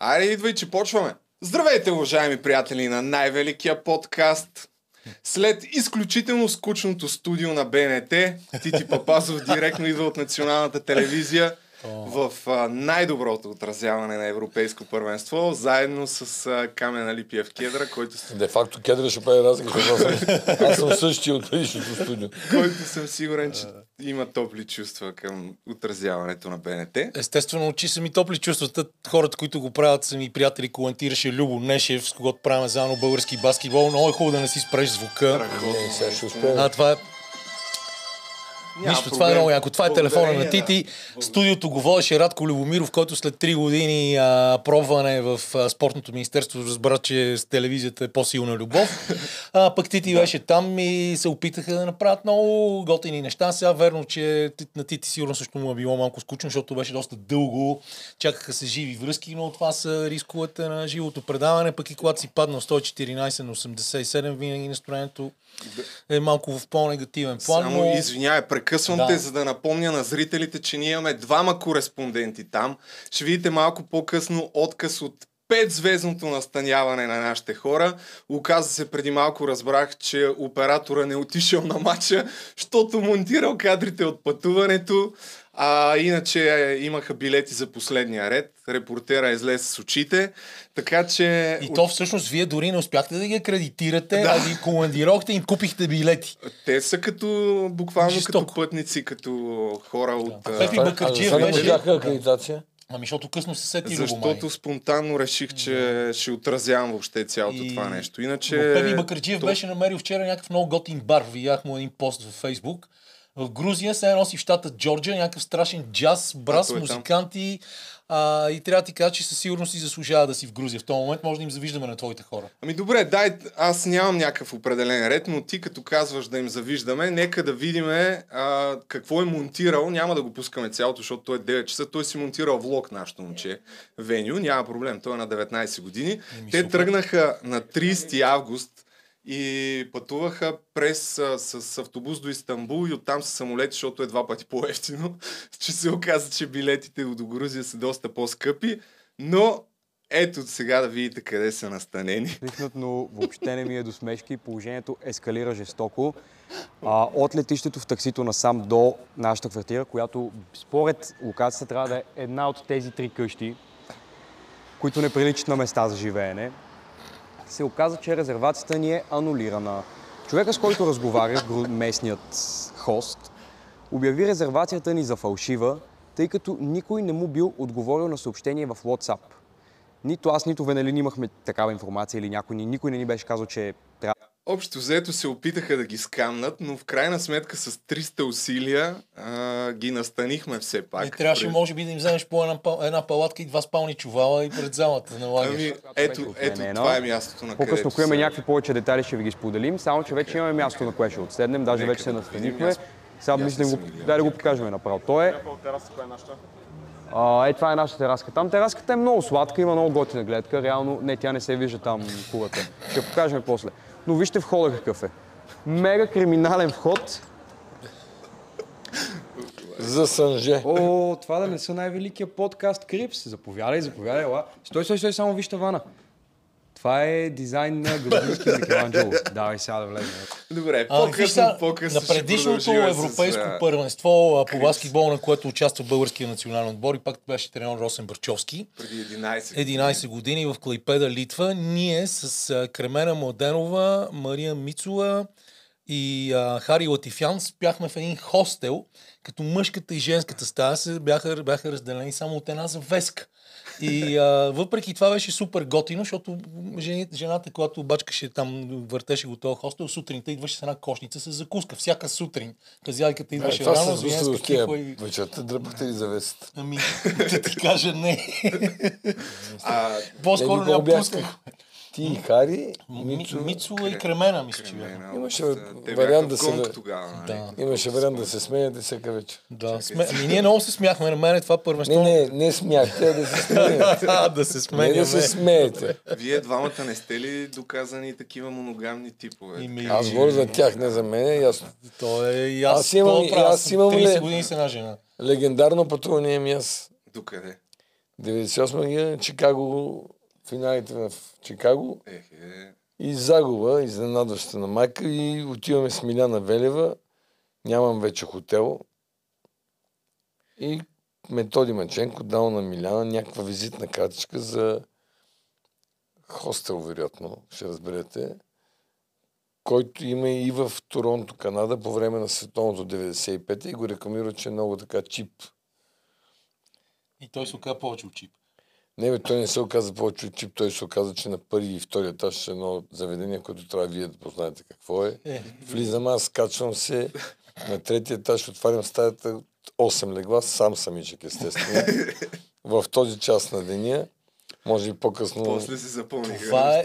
Айде, идвай, че почваме! Здравейте, уважаеми приятели на най-великия подкаст! След изключително скучното студио на БНТ, Тити Папазов директно идва от националната телевизия в най-доброто отразяване на европейско първенство, заедно с Камена Липиев Кедра, който... Де-факто Кедра ще прави разлика, аз съм същия от личното студио. Който съм сигурен, че има топли чувства към отразяването на БНТ. Естествено, че са ми топли чувствата. Хората, които го правят, са ми приятели. Коментираше Любо Нешев, с когото правим заедно български баскетбол. Много е хубаво да не си спреш звука. Това е... Нищо, това е много яко. Това е телефона на Тити. Студиото го водеше Радко Любомиров, който след 3 години пробване в Спортното министерство разбра, че с телевизията е по-силна любов. Пък Тити беше там и се опитаха да направят много готини неща. Сега верно, че на Тити сигурно също му е било малко скучно, защото беше доста дълго. Чакаха се живи връзки, но това са рисковете на живото предаване. Пък и когато си падна 114 на 87, винаги настроението е малко в по-негативен план. Само извинявай, прекъсвам те, за да напомня на зрителите, че ние имаме двама кореспонденти там. Ще видите малко по-късно отказ от 5-звездното настаняване на нашите хора. Оказа се, преди малко разбрах, че оператора не отишъл на матча, защото монтирал кадрите от пътуването. А иначе имаха билети за последния ред. Репортера излезе с очите. Така че... И то всъщност вие дори не успяхте да ги акредитирате, а ги командирохте и купихте билети. Те са като буквално жестоко, като пътници, като хора от... Пепи Бакърджиев беше... акредитация? Ами, защото късно се сети Любомай. Защото спонтанно реших, че ще отразявам въобще цялото това нещо. Иначе... Пепи Бакърджиев беше намерил вчера някакъв много готин бар. Видях му един пост във Фейсбук. В Грузия се носи в щата Джорджия, някакъв страшен джаз, брас, музиканти и трябва да ти кажа, че със сигурност си заслужава да си в Грузия. В този момент може да им завиждаме на твоите хора. Ами добре, дай, аз нямам някакъв определен ред, но ти като казваш да им завиждаме, нека да видим какво е монтирал. Няма да го пускаме цялото, защото той е 9 часа. Той си монтирал влог, нашето момче, Веню. Няма проблем, той е на 19 години. Те тръгнаха на 30 август и пътуваха през с автобус до Истанбул и оттам с самолети, защото е 2 пъти по-евтино. Че се оказа, че билетите до Грузия са доста по-скъпи. Но ето сега да видите къде са настанени. Но въобще не ми е до смешки. Положението ескалира жестоко. От летището в таксито насам до нашата квартира, която според локацията трябва да е една от тези 3 къщи, които не приличат на места за живеене. Се оказа, че резервацията ни е анулирана. Човека, с който разговарях, местният хост, обяви резервацията ни за фалшива, тъй като никой не му бил отговорил на съобщение в WhatsApp. Нито аз, нито Венелин имахме такава информация или никой не ни беше казал, че трябва... Общо взето се опитаха да ги скамнат, но в крайна сметка с 300 усилия ги настанихме все пак. И трябваше може би да им вземеш по една палатка и 2 спални чувала и пред залата налагаш. Ето това е мястото, на където... По-късно, ако имаме някакви повече детали, ще ви ги споделим, само че вече имаме място, на което ще отседнем, даже вече се настанихме. Сега мислим, да го покажем направо. То е... Това е нашата тераска. Там тераската е много сладка, има много готина гледка. Реално, тя не се вижда там кулата. Ще покажем после. Но вижте входа какъв е. Мега криминален вход. За Санже. О, това да не са най-великия подкаст Крипс. Заповядай, ела. Стой, само виж тавана. Това е дизайн на грузински Микеланджело. Давай сега да влезем. Добре, по-късно. На предишното европейско първенство по баскетбол, на което участва българския национален отбор и пак беше тренер Росен Бърчовски. Преди 11 години в Клайпеда, Литва. Ние с Кремена Младенова, Мария Мицова и Хари Латифян спяхме в един хостел, като мъжката и женската стая бяха разделени само от една завеска. И въпреки това беше супер готино, защото жената, която бачкаше там, въртеше го този хостел, сутринта идваше с една кошница с закуска. Всяка сутрин. Казяйката идваше рано, звенска кипа и... Вечерта дръпахте ли завесата? Ами, да ти кажа не. По-скоро не опусках. Ти и Хари, Мицова и Кремена, мисля, че бяха. Имаше вариант да се смеете всяка вечер. Ние много се смяхме, на мен това първенство. Не смяхте, да се смеете. Не да се смеете. Вие двамата не сте ли доказани такива моногамни типове? Аз говоря за тях, не за мен, ясно. Аз имам 30 години с една жена. Легендарно пътуване, аз. Докъде? 98 година Чикаго, финалите в Чикаго. И загуба, изненадваща на майка, и отиваме с Миляна Велева. Нямам вече хотел. И Методи Маченко дал на Миляна някаква визитна картичка за хостел, вероятно, ще разберете, който има и в Торонто, Канада, по време на световното 95 и го рекламира, че е много така чип. И той се оказа повече от чип. Не, бе, той не се оказа повече от чип, той се оказа, че на първи и втори етаж е едно заведение, което трябва вие да познаете какво е. Влизам аз, скачвам се, на третия етаж отварям стаята, 8 легла, сам самичък, естествено. В този част на деня, може и по-късно... После се запълни.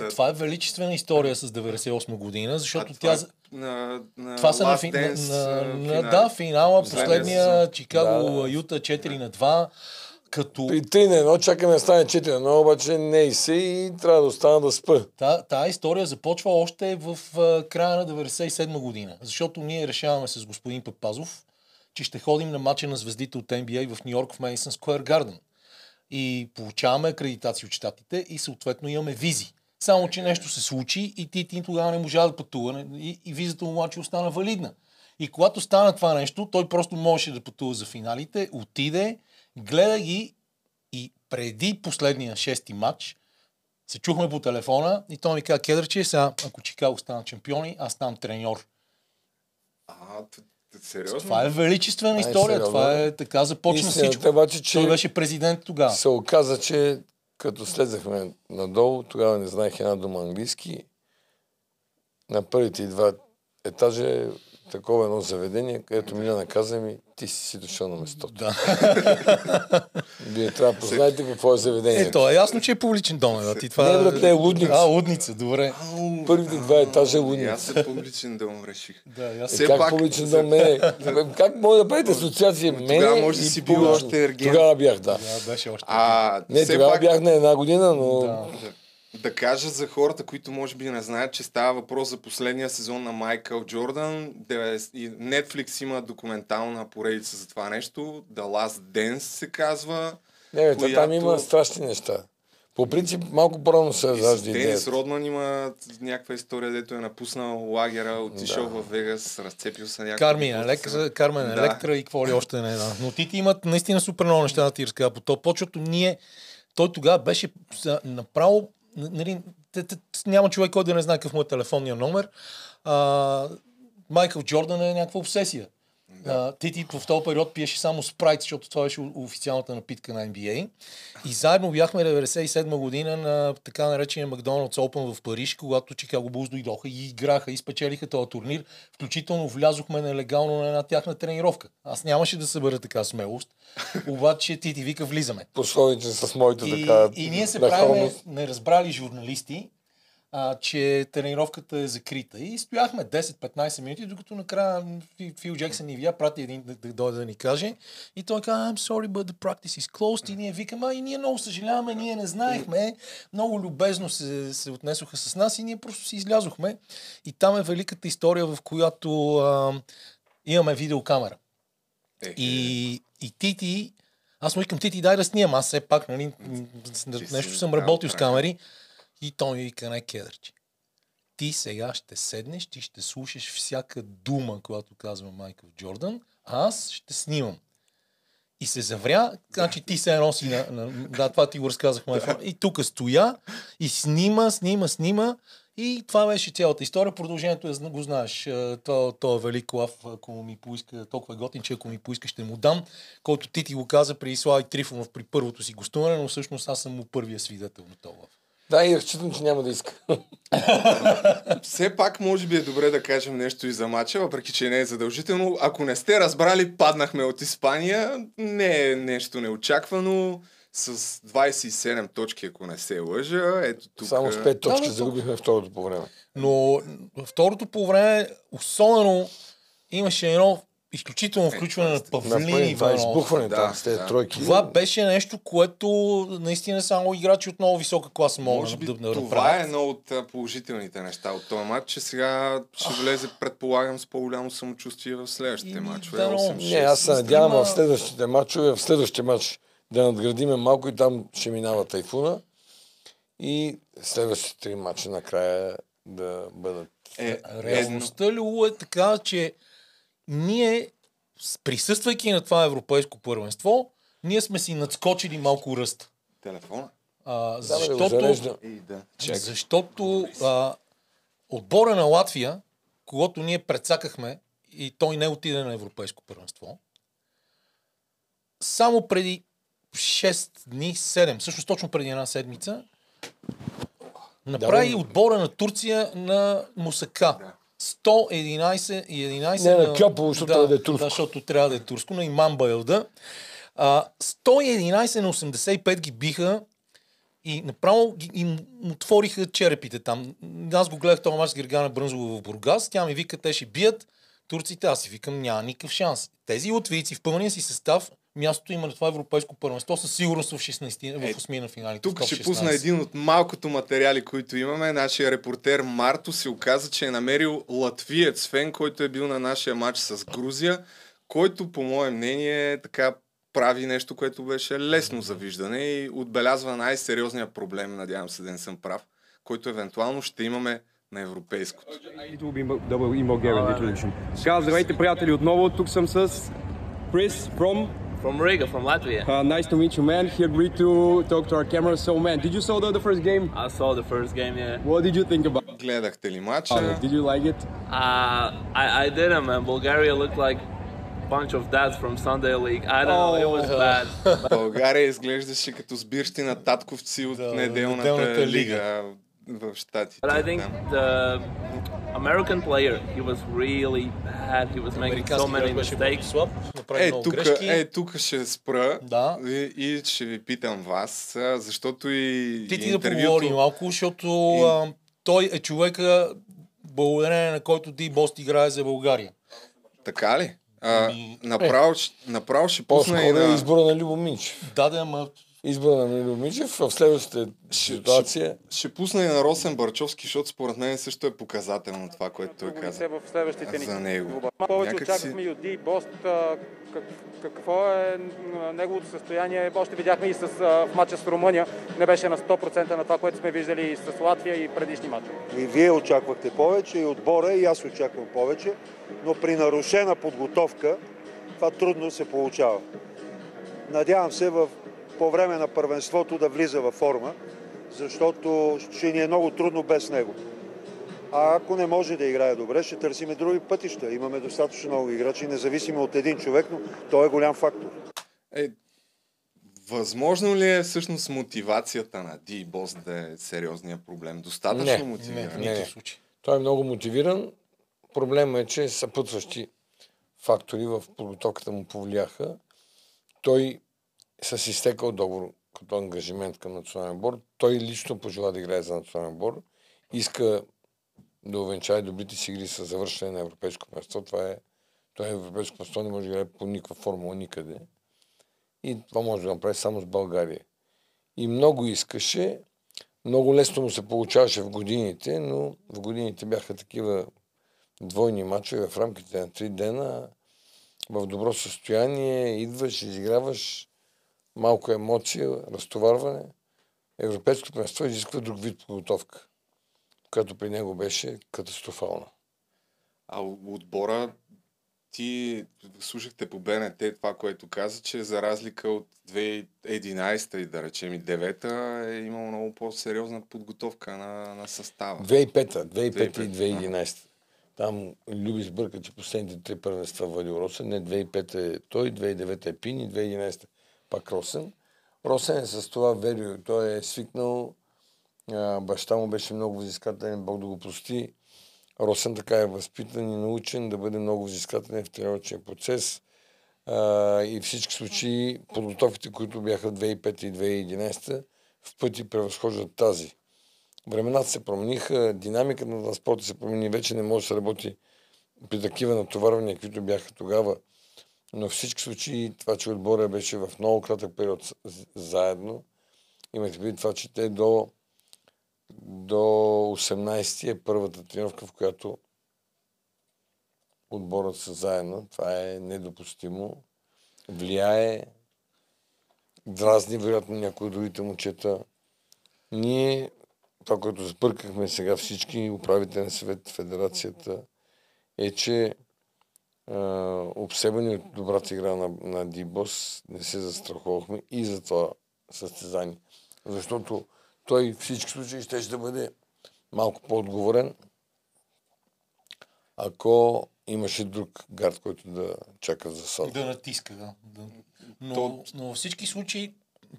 Това е величествена история с 98 година, защото тя... Това са на финала, последния Чикаго, Юта, 4-2. Като... При 3-1 чакаме да стане 4-1, обаче не и се и трябва да остана да спа. Тая история започва още в края на 97 година, защото ние решаваме с господин Папазов, че ще ходим на матча на звездите от NBA в Ню Йорк в Madison Square Garden. И получаваме акредитация от щатите и съответно имаме визи. Само, че нещо се случи и ти тогава не можа да пътува и визата му младше остана валидна. И когато стана това нещо, той просто можеше да пътува за финалите, отиде, гледа ги и преди последния 6-ти матч се чухме по телефона и той ми каза: "Кедрче, сега ако Чикаго станат шампиони, аз ставам треньор." Сериозно? Това е величествена история. Сериозно. Това е така, започна всичко. Обаче, той беше президент тогава. Се оказа, че като слезахме надолу, тогава не знаех една дума английски, на първите и два етажа е такова едно заведение, където Миляна каза ми: "Ти си дошъл на местото." Да. Вие трябва да познаете какво е заведението. То е ясно, че е публичен дом. Това... Не, брат, е лудница. Лудница, добре. Първите два етажа е лудница. Аз съм публичен дом, реших. Да, как публичен дом не е? Как мога да правите асоциация? Тогава може да си бил още ерген. Тогава бях, да. Не, тогава бях на една година, но... Да кажа за хората, които може би не знаят, че става въпрос за последния сезон на Майкъл Джордан. Netflix има документална поредица за това нещо. The Last Dance се казва. Не, която... там има страшни неща. По принцип малко по-рано се зажди идеята. Денис Родман има някаква история, дето е напуснал лагера, отишъл в Вегас, разцепил се някаква... Кармен Електра и какво ли още не е. Но ти имат наистина супер много неща да ти разказва по то. Почвато ние... Той тогава беше направо... Нали, няма човек, който да не знае какъв му е телефонния номер. Майкъл Джордан е някаква обсесия. Ти в този период пиеше само спрайт, защото това беше официалната напитка на NBA. И заедно бяхме 97 година на така наречения Макдоналдс Open в Париж, когато Чикаго Булс дойдоха и играха и спечелиха този турнир. Включително влязохме нелегално на една тяхна тренировка. Аз нямаше да събера така смелост, обаче ти вика: "Влизаме." Пословиче с моите така... И ние се правим неразбрали журналисти, че тренировката е закрита. И стояхме 10-15 минути, докато накрая Фил Джексън ни видя, прати един да дойде да ни каже. И той каза: "I'm sorry, but the practice is closed." И ние викаме: "А, и ние много съжаляваме, ние не знаехме." Много любезно се отнесоха с нас и ние просто си излязохме. И там е великата история, в която имаме видеокамера. И Тити... Аз му викам: "Тити, дай да снимам." Аз все пак, нали, нещо съм работил с камери. И той ми вика: "Не, Кедрче, ти сега ще седнеш, ти ще слушаш всяка дума, която казва Майкъл Джордан, а аз ще снимам." И се завря, значи ти се носи Да, това ти го разказах моя фон. И тук стоя и снима. И това беше цялата история. Продължението е, го знаеш, това е велик лав, ако ми поиска, толкова е готин, че ако ми поиска, ще му дам, който ти го каза при Слави Трифонов при първото си гостуване, но всъщност аз съм му първия свидетел на това. Да, и разчитам, че няма да иска. Все пак, може би е добре да кажем нещо и за мача, въпреки че не е задължително. Ако не сте разбрали, паднахме от Испания. Не е нещо неочаквано. С 27 точки, ако не се лъжа. Ето тук... Само с 5 точки загубихме второто по време. Но второто по време особено имаше едно изключително включване на Павлини. Това избухване там с тези тройки. Това беше нещо, което наистина само играчи от много висока класа могат да направят. Това е едно от положителните неща от този матч, че сега ще влезе, предполагам, с по-голямо самочувствие в следващите матчове. Не, аз се надявам в следващите матчове, в следващия матч да надградиме малко и там ще минава тайфуна. И следващите три мача накрая да бъдат... Реалността ли е така, че ние, присъствайки на това европейско първенство, ние сме си надскочили малко ръст. Телефона? Защото отбора на Латвия, когато ние предсакахме и той не отиде на европейско първенство, само преди 6 дни, 7, всъщност точно преди една седмица, направи отбора на Турция на Мусака. 111 и 11 на Кьопо, защото трябва да е турско, на Иман Байлда. 111 на 85 ги биха и направо им отвориха черепите там. Аз го гледах този мач с Гергана Брънзова в Бургас. Тя ми вика, те ще бият турците. Аз си викам, няма никакъв шанс. Тези латвийци в пълния си състав, мястото има на това европейско първенство със сигурност в 16, в 8 на финалите. Тук ще пусна един от малкото материали, които имаме. Нашия репортер Марто се оказа, че е намерил латвиец фен, който е бил на нашия матч с Грузия, който по мое мнение така прави нещо, което беше лесно за виждане и отбелязва най-сериозния проблем, надявам се да не съм прав, който евентуално ще имаме на европейското. Здравейте, приятели, отново. Тук съм с Chris from Riga, from Latvia. Nice to meet you, man. Here, great to talk to our camera. So, man, did you saw the first game? I saw the first game, yeah. What did you think about it? Гледахте ли матча? Did you like it? I didn't, man. Bulgaria looked like a bunch of dads from Sunday League. I don't know, it was bad. България изглеждаше като сбирщи на татковци от неделната лига в щатите. But I think the American player, he was really bad, he was making so many mistakes. Тук ще спра и ще ви питам вас, защото и ти да поговори малко, защото той е човека, благодарение на който Ди Бост играе за България. Така ли? Направо ще пусна и на... избора на Любо Минчев. Избора на Мило Мичев, в следващата ситуация... Ще пусна и на Росен Барчовски, защото според мен също е показателно това, което той каза за него. Повече очаквахме и от Ди Бост. Какво е неговото състояние? Още видяхме и в мача с Румъния. Не беше на 100% на това, което сме виждали и с Латвия и предишни мачове. И вие очаквахте повече, и отбора, и аз очаквам повече. Но при нарушена подготовка това трудно се получава. Надявам се по време на първенството да влиза във форма, защото ще ни е много трудно без него. А ако не може да играе добре, ще търсиме други пътища. Имаме достатъчно много играчи, независимо от един човек, но той е голям фактор. Възможно ли е всъщност мотивацията на Ди Бос да е сериозният проблем? Достатъчно мотивиран? Не. Той е много мотивиран. Проблемът е, че съпътстващи фактори в подготовката му повлияха. Той с изтекал договор като ангажимент към национален отбор. Той лично пожела да играе за национален отбор. Иска да увенчае добрите си игри с завършване на европейско първенство. Той е европейско първенство, не може да играе по никаква формула никъде. И това може да направи само с България. И много искаше, много лесно му се получаваше в годините, но в годините бяха такива двойни мачове в рамките на 3 дена. В добро състояние идваш, изиграваш малко емоция, разтоварване. Европейското първенство изисква друг вид подготовка, която при него беше катастрофална. А отбора, ти слушахте по БНТ това, което каза, че за разлика от 2011 и да речем и 2009 е имало много по-сериозна подготовка на състава. 2005 и 2011. Там Люби сбърка, че последните 3 първенства води Росен. Не, 2005 е той, 2009 е Пин и 2011 пак Росен. Росен е с това верил. Той е свикнал. Баща му беше много взискателен. Бог да го прости. Росен така е възпитан и научен да бъде много взискателен в тренировъчния процес. И всички случаи подготовките, които бяха 2005 и 2011, в пъти превъзхождат тази. Времената се промениха, динамиката на транспорта се промени. Вече не може да се работи при такива натоварвания, каквито бяха тогава. Но във всички случаи това, че отбора беше в много кратък период заедно, имате преди това, че те до 18-ти е първата тренировка, в която отборът са заедно. Това е недопустимо. Влияе. дразни вероятно някои от другите момчета. Ние, това, което сбъркахме сега всички, управителен съвет, федерацията, е, че обсебени от добрата игра на Дибос, не се застраховахме и за това състезание. Защото той в всички случаи щеше да бъде малко по-отговорен, ако имаше друг гард, който да чака за сад. Да натиска, да. Но във всички случаи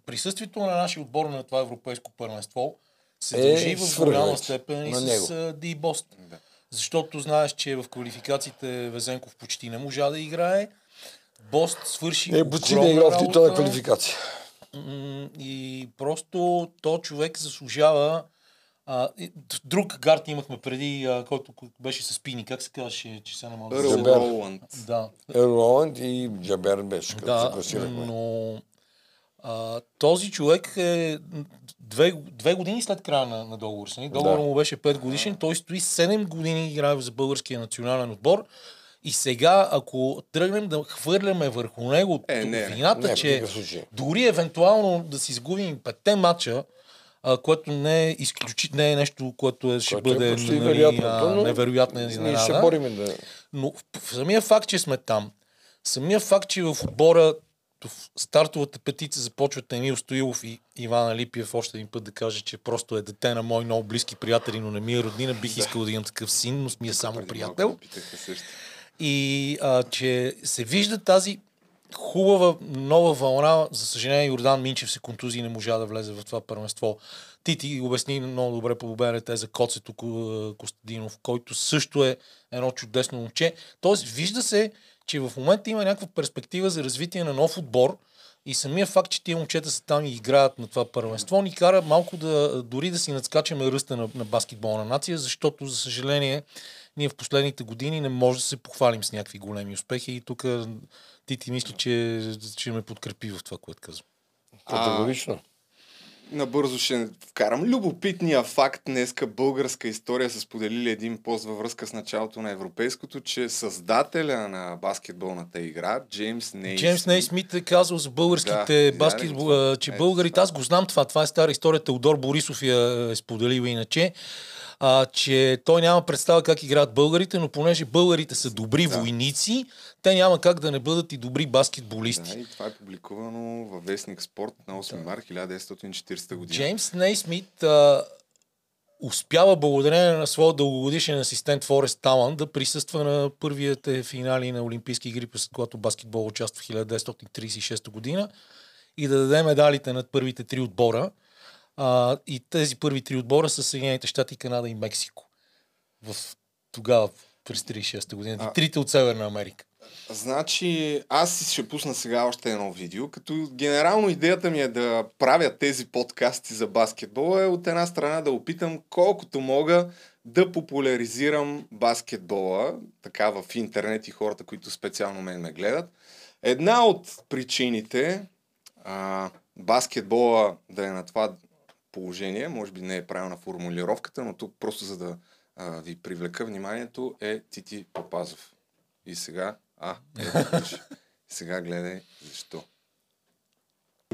присъствието на нашия отбор на това европейско първенство се дължи в голяма степен и с Дибос. Да. Защото знаеш, че в квалификациите Везенков почти не можа да играе. Бост свърши огромна работа. Това е квалификация. И просто то човек заслужава. Друг гард имахме преди, който беше с Пини. Как се казваше, че се намаля? Роланд. Да. Роланд и Джабер беше, като се класирахме. Но този човек е две години след края на договора си. Договорът му беше 5 годишен. Той стои 7 години играе за българския национален отбор. И сега, ако тръгнем да хвърляме върху него вината, че дори евентуално да си изгубим 5-те матча, което не е нещо, което ще бъде невероятно изненада. Но самия факт, че сме там, самия факт, че в отбора в стартовата петица започват Емил Стоилов и Иван Алипиев. Още един път да кажа, че просто е дете на мои много близки приятели, но не ми е роднина. Бих искал да имам такъв син, но ми е само приятел. И че се вижда тази хубава нова вълна. За съжаление, Йордан Минчев се контузи и не можа да влезе в това първенство. Ти обясни много добре по БНТ за Коцето Костадинов, който също е едно чудесно момче. Тоест, вижда се, че в момента има някаква перспектива за развитие на нов отбор и самия факт, че тия момчета са там и играят на това първенство, ни кара малко дори да си надскачаме ръста на баскетболна нация, защото, за съжаление, ние в последните години не може да се похвалим с някакви големи успехи и тук ти мисля, че ще ме подкрепи в това, което казвам. Категорично. Набързо ще вкарам любопитния факт. Днеска българска история са споделили един пост във връзка с началото на европейското, че създателя на баскетболната игра, Джеймс Нейсмит е казал за българските че българите, аз го знам това е стара история, Теодор Борисов е споделил иначе, че той няма представа как играят българите, но понеже българите са добри войници, те няма как да не бъдат и добри баскетболисти. И това е публикувано във вестник Спорт на 8 март 1940 година. Джеймс Нейсмит успява благодарение на своя дългогодишен асистент Форест Талан да присъства на първите финали на Олимпийски игри, когато баскетбол участва в 1936 година и да даде медалите над първите 3 отбора. И тези първи 3 отбора са Съединените щати, Канада и Мексико. Тогава, през 1936 година. И 3-те от Северна Америка. Значи, аз ще пусна сега още едно видео, като генерално идеята ми е да правя тези подкасти за баскетбол, е от една страна да опитам колкото мога да популяризирам баскетбола, така в интернет и хората, които специално ме гледат. Една от причините баскетбола да е на това положение, може би не е правилна формулировката, но тук просто за да ви привлека вниманието е Тити Папазов. И сега, сега гледай защо.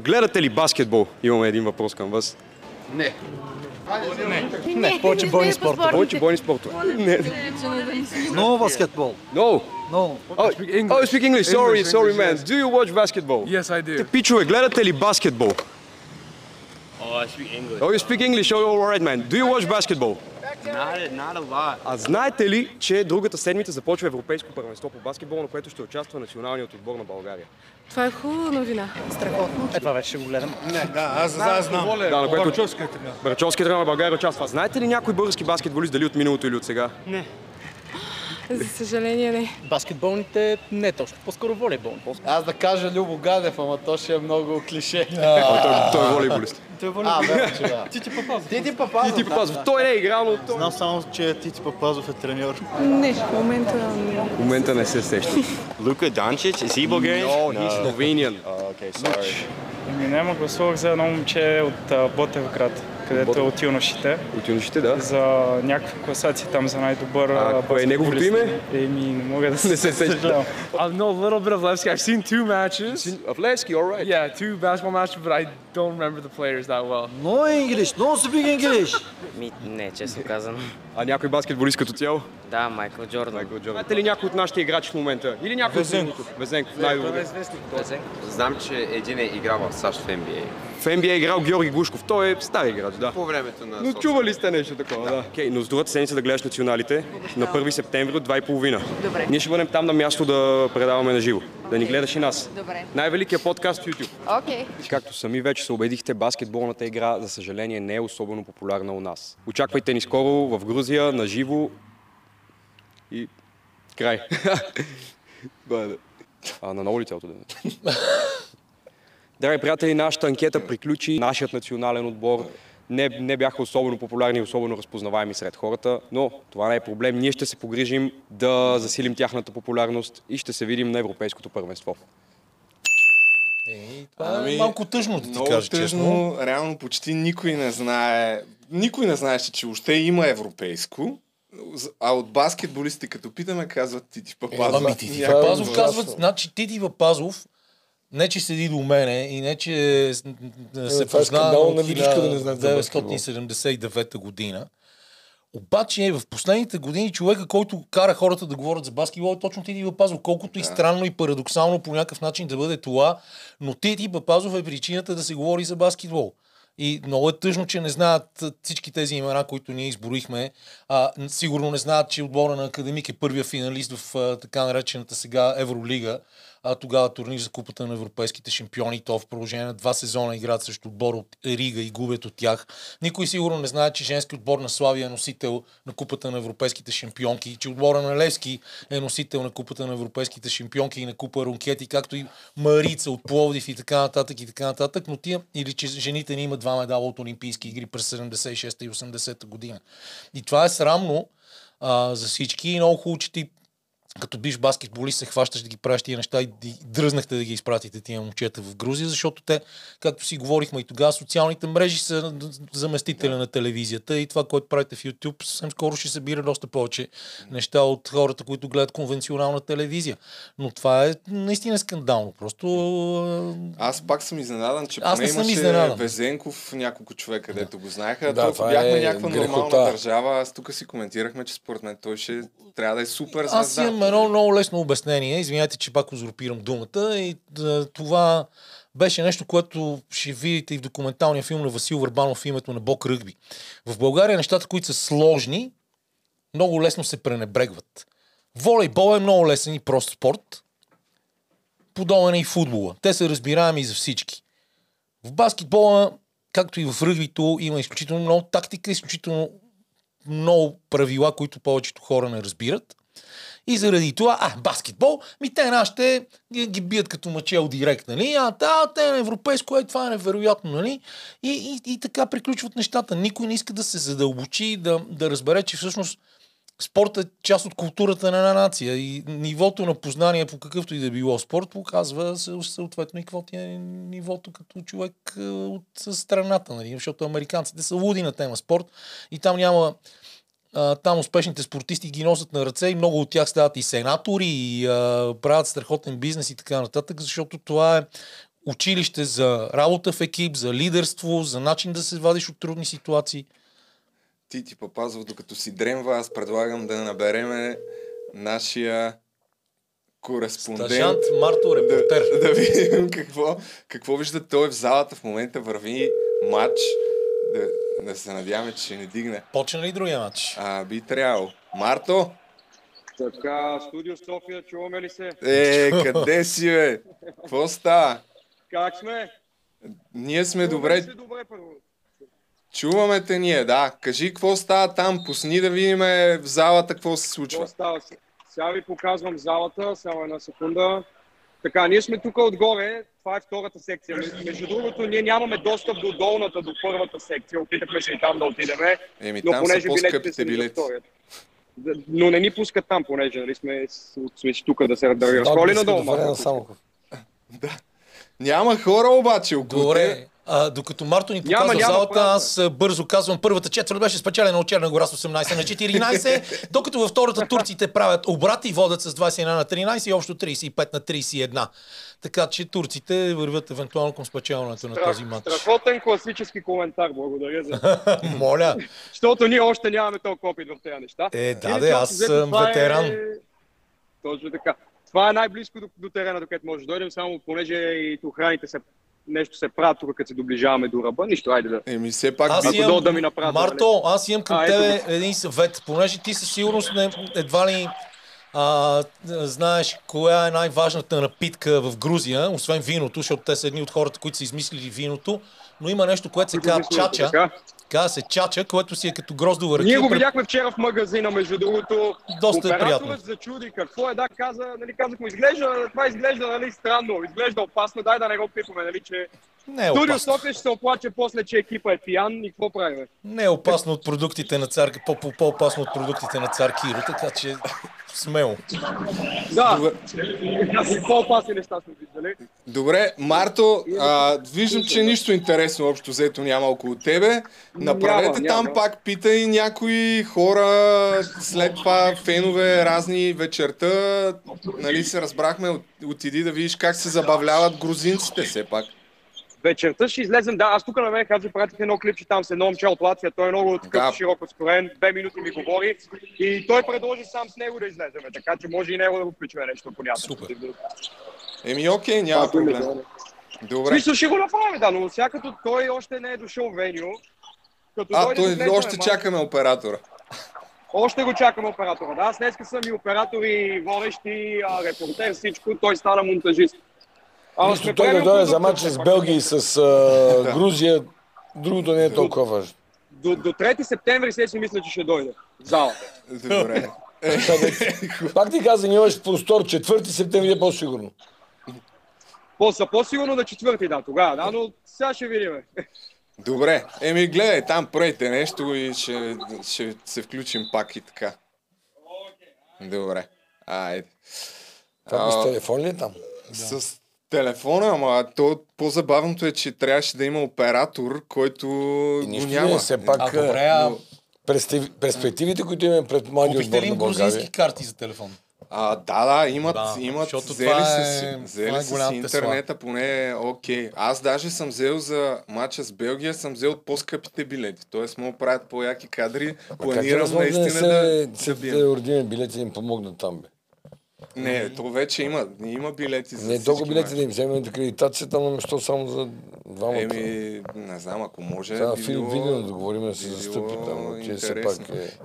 Гледате ли баскетбол? Имаме един въпрос към вас. Не. Не. Повече бойни спортове. Не. No basketball. No. No. Oh, speak English. Sorry, man. Do you watch basketball? Yes, I do. Пичове, гледате ли баскетбол? Oh, I speak English. Oh, you speak English. Oh, all right, man. Do you watch basketball? Not a lot. А знаете ли, че другата седмица започва европейско първенство по баскетбол, на което ще участва националният отбор на България? Това е хубава новина. Страхотно. Това вече ще го гледам. Не, аз знам. Брачовският тренер на България участва. Знаете ли някой български баскетболист, дали от миналото или от сега? Не. За съжаление не. Баскетболните не точно, по-скоро волейболни. Аз да кажа Любо Гадев, ама то ще е много клише. Той е волейболист. Тити Папазов. Той не е играл. Знам само, че Тити Папазов е треньор. Не, в момента не. В момента не се сеща. Лука Данчич, is he Bulgarian? No, he's Slovenian. Окей, sorry. Не, гласувах за едно момче от Ботевград. където е от юношите. От юношите, да. За някаква класация там за най-добър баскетболист. Кое е неговото име? Еми, не мога да се сещам. I've known a little bit of Levski. I've seen two matches. Of Levski, all right. Yeah, two basketball matches, but I don't remember the players that well. No English, no speak English. Не, честно казано. А някой баскетболист като цяло? Да, Майкъл Джордан. Знаете ли някой от нашите играчи в момента? Или някой от Везенков? Везенков, най-добре. Знам, че един е играл в САЩ в NBA. В NBA е играл Георги Гушков. Той е стар играч, да. По времето на... Но чували сте нещо такова, да. Окей, но с другата седмица да гледаш националите на 1 септември от 2:30. Добре. Ние ще бъдем там на място да предаваме на живо. Да ни гледаш и нас. Добре. Най-великият подкаст в YouTube. Окей. Както сами вече се убедихте, баскетболната игра, за съжаление, не е особено популярна у нас. Очаквайте ни скоро в Грузия, на живо и край. А на ново ли цялото ден? Драги приятели, нашата анкета приключи. Нашият национален отбор не бяха особено популярни и особено разпознаваеми сред хората, но това не е проблем. Ние ще се погрижим да засилим тяхната популярност и ще се видим на Европейското първенство. Това е малко тъжно, да ти кажа честно. Много тъжно, реално почти никой не знае. Никой не знаеше, че още има европейско. А от баскетболистите, като питаме, казват Тити Папазов. Ами Тити Папазов казват, значи Тити Папазов не че седи до мене и не че се познава от 1979 година. Обаче в последните години човека, който кара хората да говорят за баскетбол, точно Тити Папазов. Колкото и странно и парадоксално по някакъв начин да бъде това, но Тити Папазов е причината да се говори за баскетбол. И много е тъжно, че не знаят всички тези имена, които ние изброихме. Сигурно не знаят, че отбора на Академик е първия финалист в така наречената сега Евролига. Тогава турнир за Купата на европейските шампиони. То в продължение на 2 сезона играят срещу отбор от Рига и губят от тях. Никой сигурно не знае, че женски отбор на Славия е носител на Купата на европейските шампионки, че отбора на Левски е носител на Купата на европейските шампионки и на Купа Ронкети, както и Марица от Пловдив и така нататък и така нататък, но тия, или че жените ни имат 2 медала от Олимпийски игри през 76-та и 80-та година. И това е срамно за всички и много хубаво, че ти като биш баскетболист се хващаш да ги правиш тия неща и дръзнахте да ги изпратите тия момчета в Грузия, защото те, както си говорихме и тогава, социалните мрежи са заместителя на телевизията и това, което правите в YouTube, съвсем скоро ще събира доста повече неща от хората, които гледат конвенционална телевизия. Но това е наистина скандално. Просто... Аз пак съм изненадан, че поне имаше Везенков, няколко човека, където го знаеха. Да, това бяхме някаква нормална държава. Аз тук си коментирахме, че според мен той ще трябва да е супер звезда. Едно много лесно обяснение. Извинявайте, че пак узурпирам думата. И това беше нещо, което ще видите и в документалния филм на Васил Върбанов в името на Бог Ръгби. В България нещата, които са сложни, много лесно се пренебрегват. Волейбол е много лесен и прост спорт. Подобен е и футбола. Те са разбираеми за всички. В баскетбола, както и в ръгбито, има изключително много тактика, изключително много правила, които повечето хора не разбират. И заради това, баскетбол, те нашите ги бият като мачел директ, нали? Те на европейско, това е невероятно, нали? И така приключват нещата. Никой не иска да се задълбочи и да разбере, че всъщност спортът е част от културата на една нация и нивото на познание по какъвто и да било спорт показва съответно и какво ти е нивото като човек от страната, нали? Защото американците са луди на тема спорт и там няма... Там успешните спортисти ги носят на ръце и много от тях стават и сенатори и правят страхотен бизнес и така нататък, защото това е училище за работа в екип, за лидерство, за начин да се вадиш от трудни ситуации. Тити Папазов, докато си дремва, аз предлагам да набереме нашия кореспондент. Стажант Марто Репортер. Да видим какво вижда. Той в залата в момента върви матч. Да се надяваме, че не дигне. Почна ли другия матч? Би трябвало. Марто? Така, Студио София, чуваме ли се? Къде си, бе? Какво става? Как сме? Ние сме добре. Чуваме те ние, да. Кажи, какво става там? Пусни да видим в залата, какво се случва. Сега ви показвам залата, само една секунда. Така, ние сме тук отгоре, това е втората секция. Между другото, ние нямаме достъп до долната, до първата секция. Опитахме се и там да отидеме, но понеже билетите са ни вторият. Но не ни пускат там, понеже, нали сме тук да се разколи надолу. Да. Няма хора обаче около те. Докато Марто ни показва залата, аз бързо казвам, първата четвърт беше спечелена от Черна гора с 18-14, докато във втората турците правят обрат и водят с 21-13 и общо 35-31. Така че турците вървят евентуално към спечелването на този матч. Страхотен класически коментар, благодаря за... Моля! Защото ние още нямаме толкова опит в тези неща. Аз съм ветеран. Точно така. Това е най-близко до терена, докато може да дойдем, само понеже и охраните се нещо се правят тук, като се доближаваме до ръба. Нищо, айде да... Еми, все пак... да ми направят... Марто, аз имам към тебе един съвет. Понеже ти със сигурност едва ли знаеш коя е най-важната напитка в Грузия, освен виното, защото те са едни от хората, които са измислили виното, но има нещо, което се казва чача. Казва се чача, което си е като гроздова ръча. Ние го видяхме вчера в магазина, между другото. Доста е приятно. Операторът зачуди какво е, казах му, това изглежда, странно, изглежда опасно, дай да не го пипаме, че... Не е опасно. Студио София ще се оплаче после, че екипа е пиян и какво правим? Не е опасно от продуктите на цар, по-опасно от продуктите на цар Киро, така че смело. Да, по-опасни неща сме виждали. Добре, Марто, виждам, че нищо интересно общо взето няма около тебе. Направете там пак, питай някои хора, след това фенове разни вечерта, нали се разбрахме, отиди да видиш как се забавляват грузинците все пак. Вечерта ще излезем, аз тук на мен хаджи пратих едно клипче там с едно момче от Латвия, той е много такъв широко скорен, 2 минути ми говори и той предложи сам с него да излезем, така че може и него да го включваме нещо понятно. Супер. Еми окей, няма проблем. Добре. Смисъл ще го направим, но сега като той още не е дошъл в веню, той още чакаме оператора. Още го чакаме оператора, аз днеска съм и оператор, и водещ, и репортер, всичко, той стана монтажист. Нищо той да дойде за матча с Белгия и с Грузия, другото не е толкова важно. До 3 септември се си мисля, че ще дойде в залата. Добре. Пак ти каза, нямаш простор, 4 септември е по-сигурно. По-сигурно на 4-ти, тогава, но сега ще видим. Добре, гледай, там правите нещо и ще се включим пак и така. Добре, айде. Това с телефон ли е там? С телефона, ама по-забавното е, че трябваше да има оператор, който го няма. Все пак, перспективите, които имаме пред млади отбор на България. Купихте ли им грузински карти за телефон? Имат. Взели са си интернета, поне окей. Аз даже съм взел за матча с Белгия, съм взел по-скъпите билети. Тоест мога правят по-яки кадри, планирам наистина да събием. Ординен билети им помогнат там, бе. Не, то вече има билети за всички. Не, толкова билети да им вземем акредитацията, но нещо само за двамата. Не знам, ако може... Сега Филип Виденов да говорим да се застъпи там.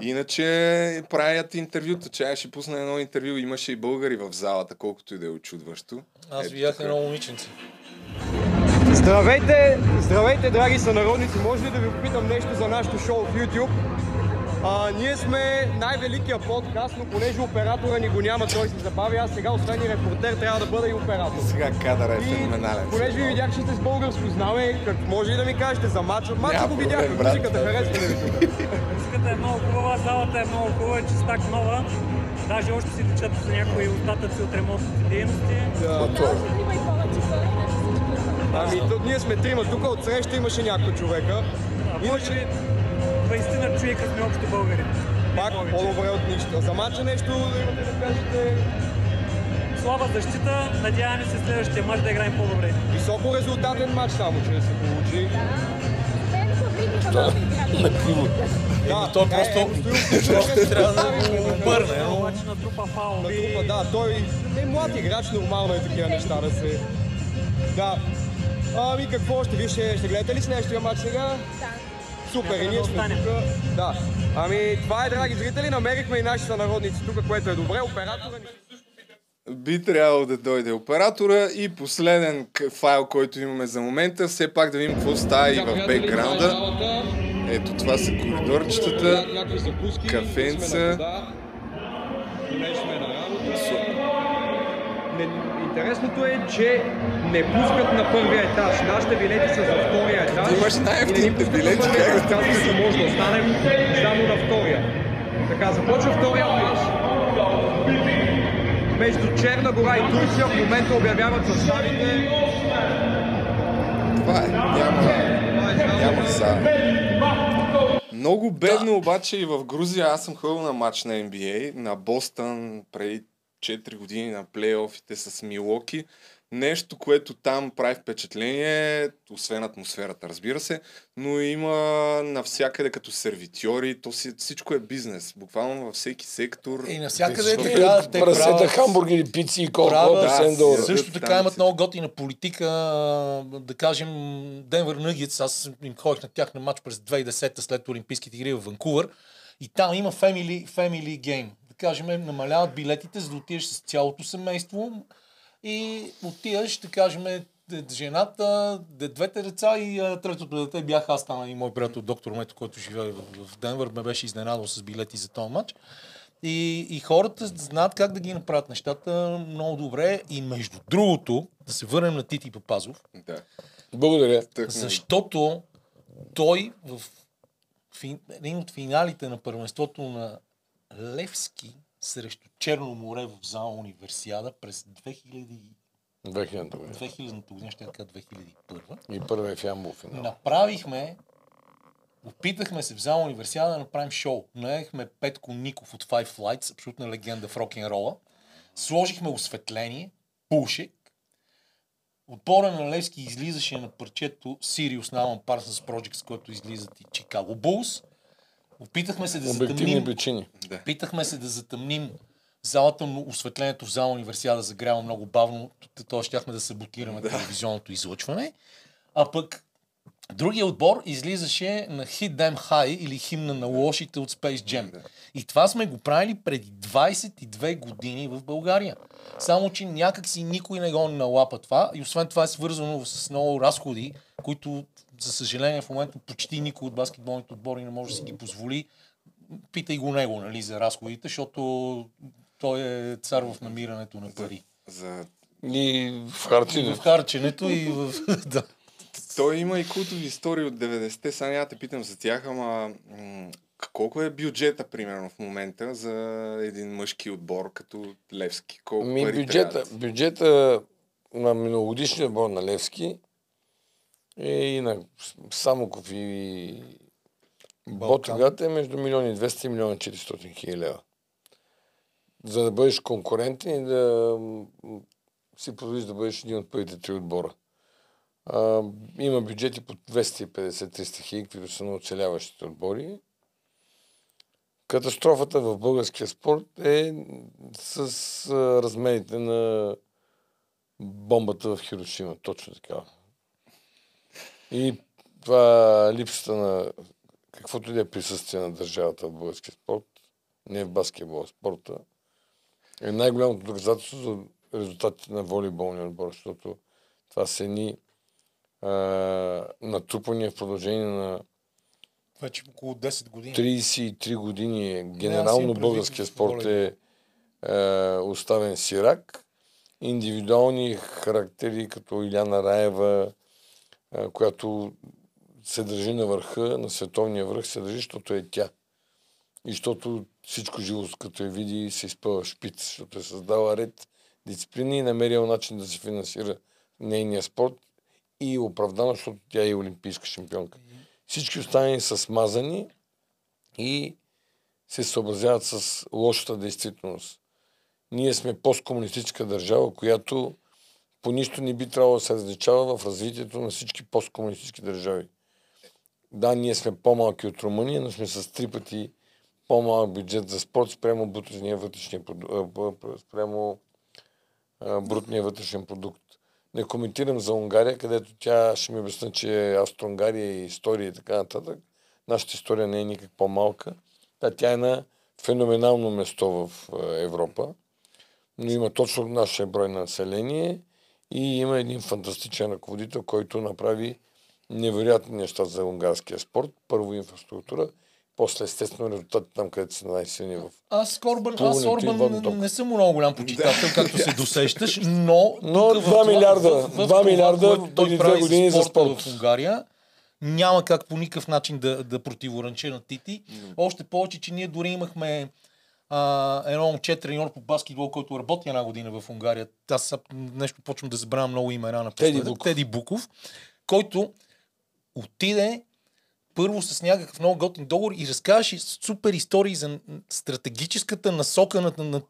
Иначе правят интервюта. Чая ще пусна едно интервю. Имаше и българи в залата, колкото и да е очудващо. Аз видях едно момиченце. Здравейте, драги сънародници. Може ли да ви попитам нещо за нашото шоу в YouTube? Ние сме най-великия подкаст, но понеже оператора ни го няма, той се забави. Аз сега, освен и репортер, трябва да бъда и оператор. Сега кадър е феноменален. Понеже ви видях, че сте с българско знаме, може ли да ми кажете за матча? Матча го видях, музиката харесва ли ви? Музиката е много хубава, залата е много хубава, че са так нова. Даже още си дочат за някои остатъци от ремонтните дейности. Ние сме 3, тук от среща имаше някой човека. 20 човека сме общо българи. Пак по-добре от нищо. За мача нещо да имате да кажете? Слаба защита, надяваме се следващия мач да играем по-добре. Високо резултатен мач само, че не се получи. Той просто трябва да го обърне. Той е млад играч, нормално е такива неща да се... Какво още? Вие ще гледате ли следващия мач сега? Супер, и ние сме тук. Това е, драги зрители, намерихме и нашите сънародници тук, което е добре. Оператора ни... Би трябвало да дойде оператора и последен файл, който имаме за момента. Все пак да видим какво става и в бекграунда. Ето това са коридорчетата, кафенца. Интересното е, че не пускат на първия етаж. Нашите билети са за втория етаж. Ти имаш най-евтините билети. Може да останем само на втория. Така, започва втория мач. Между Черна гора и Турция в момента обявяват съставите. това е. Няма са. Много бедно обаче и в Грузия. Аз съм ходил на матч на NBA, на Бостън преди 4 години на плейофите с Милоки. Нещо, което там прави впечатление, освен атмосферата, разбира се, но има навсякъде като сервитьори, то си, всичко е бизнес, буквално във всеки сектор. И навсякъде те правят прасета, хамбургери, пици и колко $10. Също така имат много готина политика, да кажем Денвер Нъгетс, аз им ходих на тях на матч през 2010-та след Олимпийските игри в Ванкувър и там има family game. Да кажем, намаляват билетите, за да отидеш с цялото семейство. И отиваш, да кажем, жената, двете деца и третото дете бях аз там и мой приятел доктор Мето, който живее в Денвър, ме беше изненадал с билети за този матч. И хората знаят как да ги направят нещата много добре. И между другото, да се върнем на Тити Папазов. Да. Благодаря. Защото той в един от финалите на първенството на Левски срещу Черно море в зала Универсиада през 2000-та година, ще така 2001. И първа е в Ямбол финал. Опитахме се в зала Универсиада да направим шоу. Наехме Петко Ников от Five Lights, абсолютна легенда в рок-н-рола. Сложихме осветление, пушек. Отбора на Левски излизаше на парчето Sirius Now Parsons Project, с което излизат и Chicago Bulls. Опитахме се да затъмним залата, но осветлението в зала Универсиада загрява много бавно, т.е. щяхме да саботираме телевизионното излъчване. А пък другия отбор излизаше на Hit Them High или химна на лошите от Space Jam. Да. И това сме го правили преди 22 години в България. Само че някакси никой не го налапа това и освен това е свързано с много разходи, които за съжаление в момента почти никой от баскетболните отбори не може да си ги позволи. Питай го него, нали, за разходите, защото той е цар в намирането на пари. И в харченето. Той има и култови истории от 90-те. Сега няма те питам за тях, ама колко е бюджета, примерно, в момента за един мъжки отбор като Левски? Колко пари трябват? Бюджета на миналогодишния отбор на Левски и на Самоков и Ботогата е между 1 200 000 и 1 400 000 лева. За да бъдеш конкурентен и да си позволиш да бъдеш един от първите три отбора. Има бюджети по 250-300 000, които са на оцеляващите отбори. Катастрофата в българския спорт е с размерите на бомбата в Хирошима. Точно така. И това липсата на каквото и да е присъствие на държавата в българския спорт, не в баскетбол, а спорта, е най-голямото доказателство за резултатите на волейболния отбор, защото това са едни натрупвания в продължение на вече около 10 години. 33 години. Генерално българския спорт е оставен сирак. Индивидуални характери, като Иляна Раева, която се държи на върха, на световния върх, се държи, защото е тя. И защото всичко живо, като я види, се изпълва шпиц, защото е създала ред дисциплини и намерила начин да се финансира нейния спорт и оправдана, защото тя е олимпийска шампионка. Всички останали са смазани и се съобразяват с лошата действителност. Ние сме посткомунистическа държава, която по нищо не би трябвало да се различава в развитието на всички посткомунистически държави. Да, ние сме по-малки от Румъния, но сме с 3 пъти по-малък бюджет за спорт спрямо брутния вътрешен продукт. Не коментирам за Унгария, където тя ще ми обясна, че Австро-Унгария и история и така нататък. Нашата история не е никак по-малка. Тя е на феноменално место в Европа. Но има точно нашия брой на население и има един фантастичен ръководител, който направи невероятни неща за унгарския спорт. Първо инфраструктура, после естествено резултати там, където са най-силни в... Аз Орбан не съм много голям почитател, както се досещаш, но 2 милиарда преди 2 години за спорта в Унгария. Няма как по никакъв начин да противоречи на Тити. Още повече, че ние дори имахме едно момче треньор по баскетбол, който работи 1 година в Унгария. Аз нещо почвам да забравям много имена напоследък. Теди Буков. който отиде първо с някакъв много готин договор и разказваше супер истории за стратегическата насока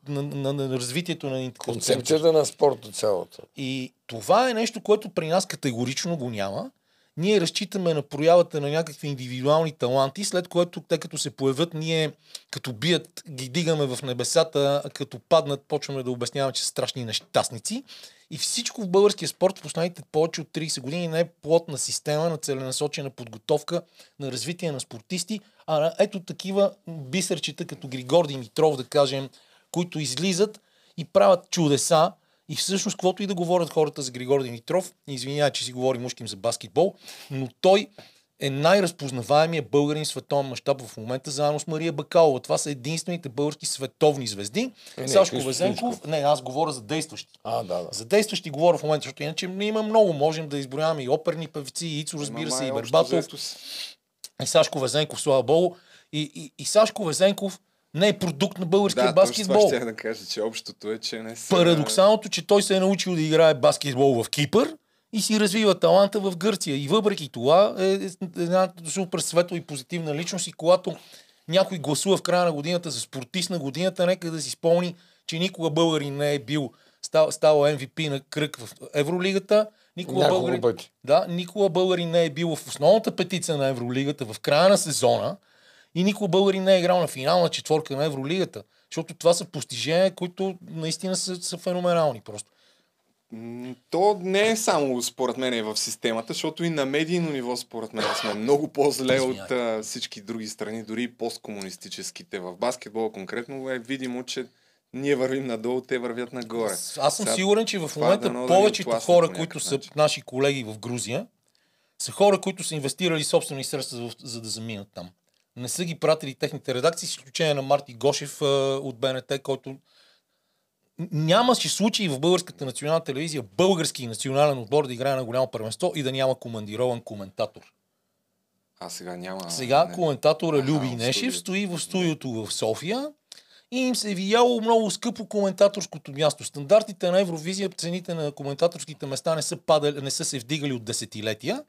на развитието на концепцията на спорта цялото. И това е нещо, което при нас категорично го няма. Ние разчитаме на проявата на някакви индивидуални таланти, след което те като се появят, ние като бият, ги дигаме в небесата, а като паднат, почваме да обясняваме, че са страшни нещастници. И всичко в българския спорт в последните повече от 30 години не е плотна система на целенасочена подготовка, на развитие на спортисти, а ето такива бисерчета като Григор Димитров, да кажем, които излизат и правят чудеса. И всъщност, каквото и да говорят хората за Григор Димитров, извинявай, че си говорим мъжким за баскетбол, но той е най-разпознаваемият българин световен мащаб в момента, заедно с Мария Бакалова. Това са единствените български световни звезди. Сашко Везенков, не, аз говоря за действащи. За действащи говоря в момента, защото иначе има много. Можем да изброяваме и оперни певци, и Ицо, разбира се, и Бербатов. И Сашко Везенков, слава богу. И Сашко Везенков не е продукт на българския баскетбол. Да, това ще да кажа, че общото е, че не се... Парадоксалното, че той се е научил да играе баскетбол в Кипър и си развива таланта в Гърция. И въпреки това е една супер светла и позитивна личност. И когато някой гласува в края на годината за спортист на годината, нека да си спомни, че никога българин не е бил стал MVP на кръг в Евролигата. Никога българин не е бил в основната петица на Евролигата в края на сезона. И никой българин не е играл на финална четворка на Евролигата. Защото това са постижения, които наистина са феноменални просто. То не е само според мен е в системата, защото и на медийно ниво според мен сме много по-зле от всички други страни, дори и посткомунистическите. В баскетбола конкретно е видимо, че ние вървим надолу, те вървят нагоре. Аз съм сигурен, че в момента повечето хора, които са наши колеги в Грузия, са хора, които са инвестирали собствени средства, за да заминат там. Не са ги пратили техните редакции, с изключение на Марти Гошев от БНТ, който нямаше случаи в Българската национална телевизия български национален отбор да играе на голямо първенство и да няма командирован коментатор. А сега няма... Сега коментатора Люби Нешев стои в студиото в София и им се е видяло много скъпо коментаторското място. Стандартите на Евровизия, цените на коментаторските места не са се вдигали от десетилетия.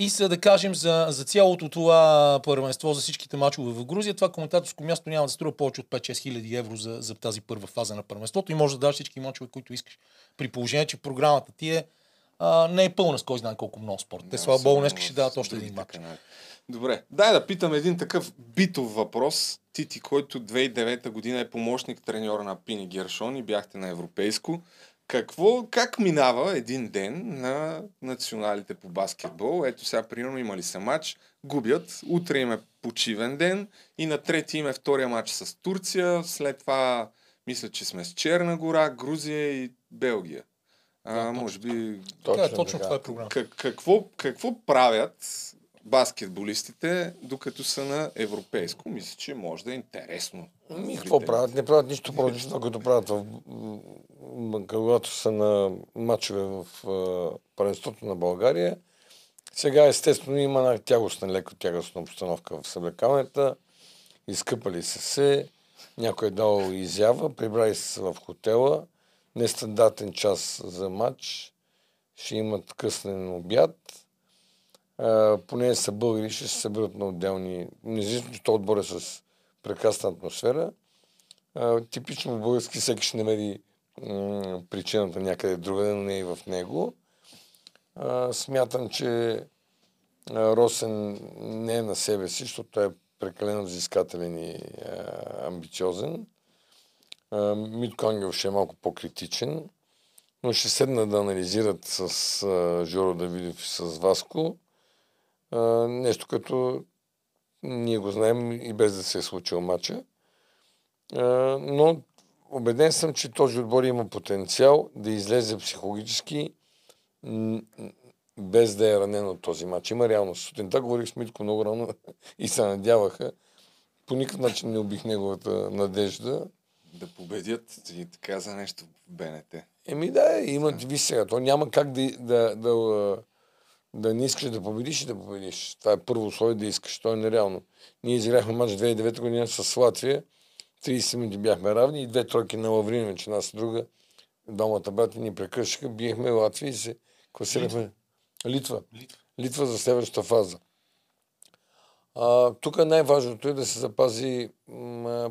И са, да кажем, за цялото това първенство, за всичките мачове в Грузия, това коментаторско място няма да струва повече от 5-6 хиляди евро за тази първа фаза на първенството и може да дадеш всички мачове, които искаш. При положение, че програмата ти не е пълна с кой знае колко много спорт. Те, слава богу, днес ще дадат още един мач. Добре, дай да питам един такъв битов въпрос. Ти, който 2009 година е помощник треньора на Пини Гершон и бяхте на европейско. Как минава един ден на националите по баскетбол? Ето сега, примерно, имали са матч, губят, утре им е почивен ден и на трети им е втория матч с Турция, след това мисля, че сме с Черна гора, Грузия и Белгия. Може би... Точно това е програма. Какво правят баскетболистите, докато са на европейско? Мисля, че може да е интересно. Какво правят? Не правят нищо по-различно, като правят когато са на матчове в първенството на България. Сега естествено има една леко тягостна обстановка в съблекаването. Изкъпали са се, някой е дал изява, прибрали се в хотела, нестандартен час за матч, ще имат къснен обяд. Поне са българи, ще се съберат на отделни, независимо, че този отбор е с прекрасна атмосфера. Типично български всеки ще намери причината някъде друга, но не и в него. Смятам, че Росен не е на себе си, защото той е прекалено взискателен и амбициозен. Митко Ангел ще е малко по-критичен, но ще седна да анализират с Жоро Давидов и с Васко. Нещо, като ние го знаем и без да се е случил матча. Но убеден съм, че този отбор има потенциал да излезе психологически без да е ранен от този матч. Има реалност. Сутринта говорих с Митко много рано и се надяваха. По никакъв начин не убих неговата надежда. Да победят и така за нещо в БНТ. Еми да, имат ви сега. То няма как да не искаш да победиш и да победиш. Това е първо условие да искаш. То е нереално. Ние изиграхме матч 2009 година с Латвия. 30 минути бяхме равни и две тройки на Лавринович, една с друга. Домата брата ни прекършиха, биехме Латвия и се класирахме Литва за следващата фаза. Тук най-важното е да се запази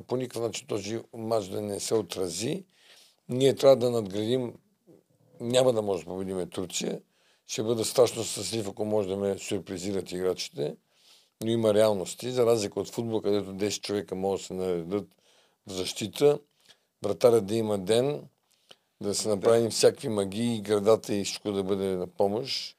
по никакъв начин този мач да не се отрази. Ние трябва да надградим. Няма да може да победим Турция. Ще бъда страшно щастлив, ако може да ме сюрпризират играчите. Но има реалности. За разлика от футбол, където 10 човека могат да се наредат в защита, вратарят да има ден, да се направим всякакви магии, градата и всичко да бъде на помощ.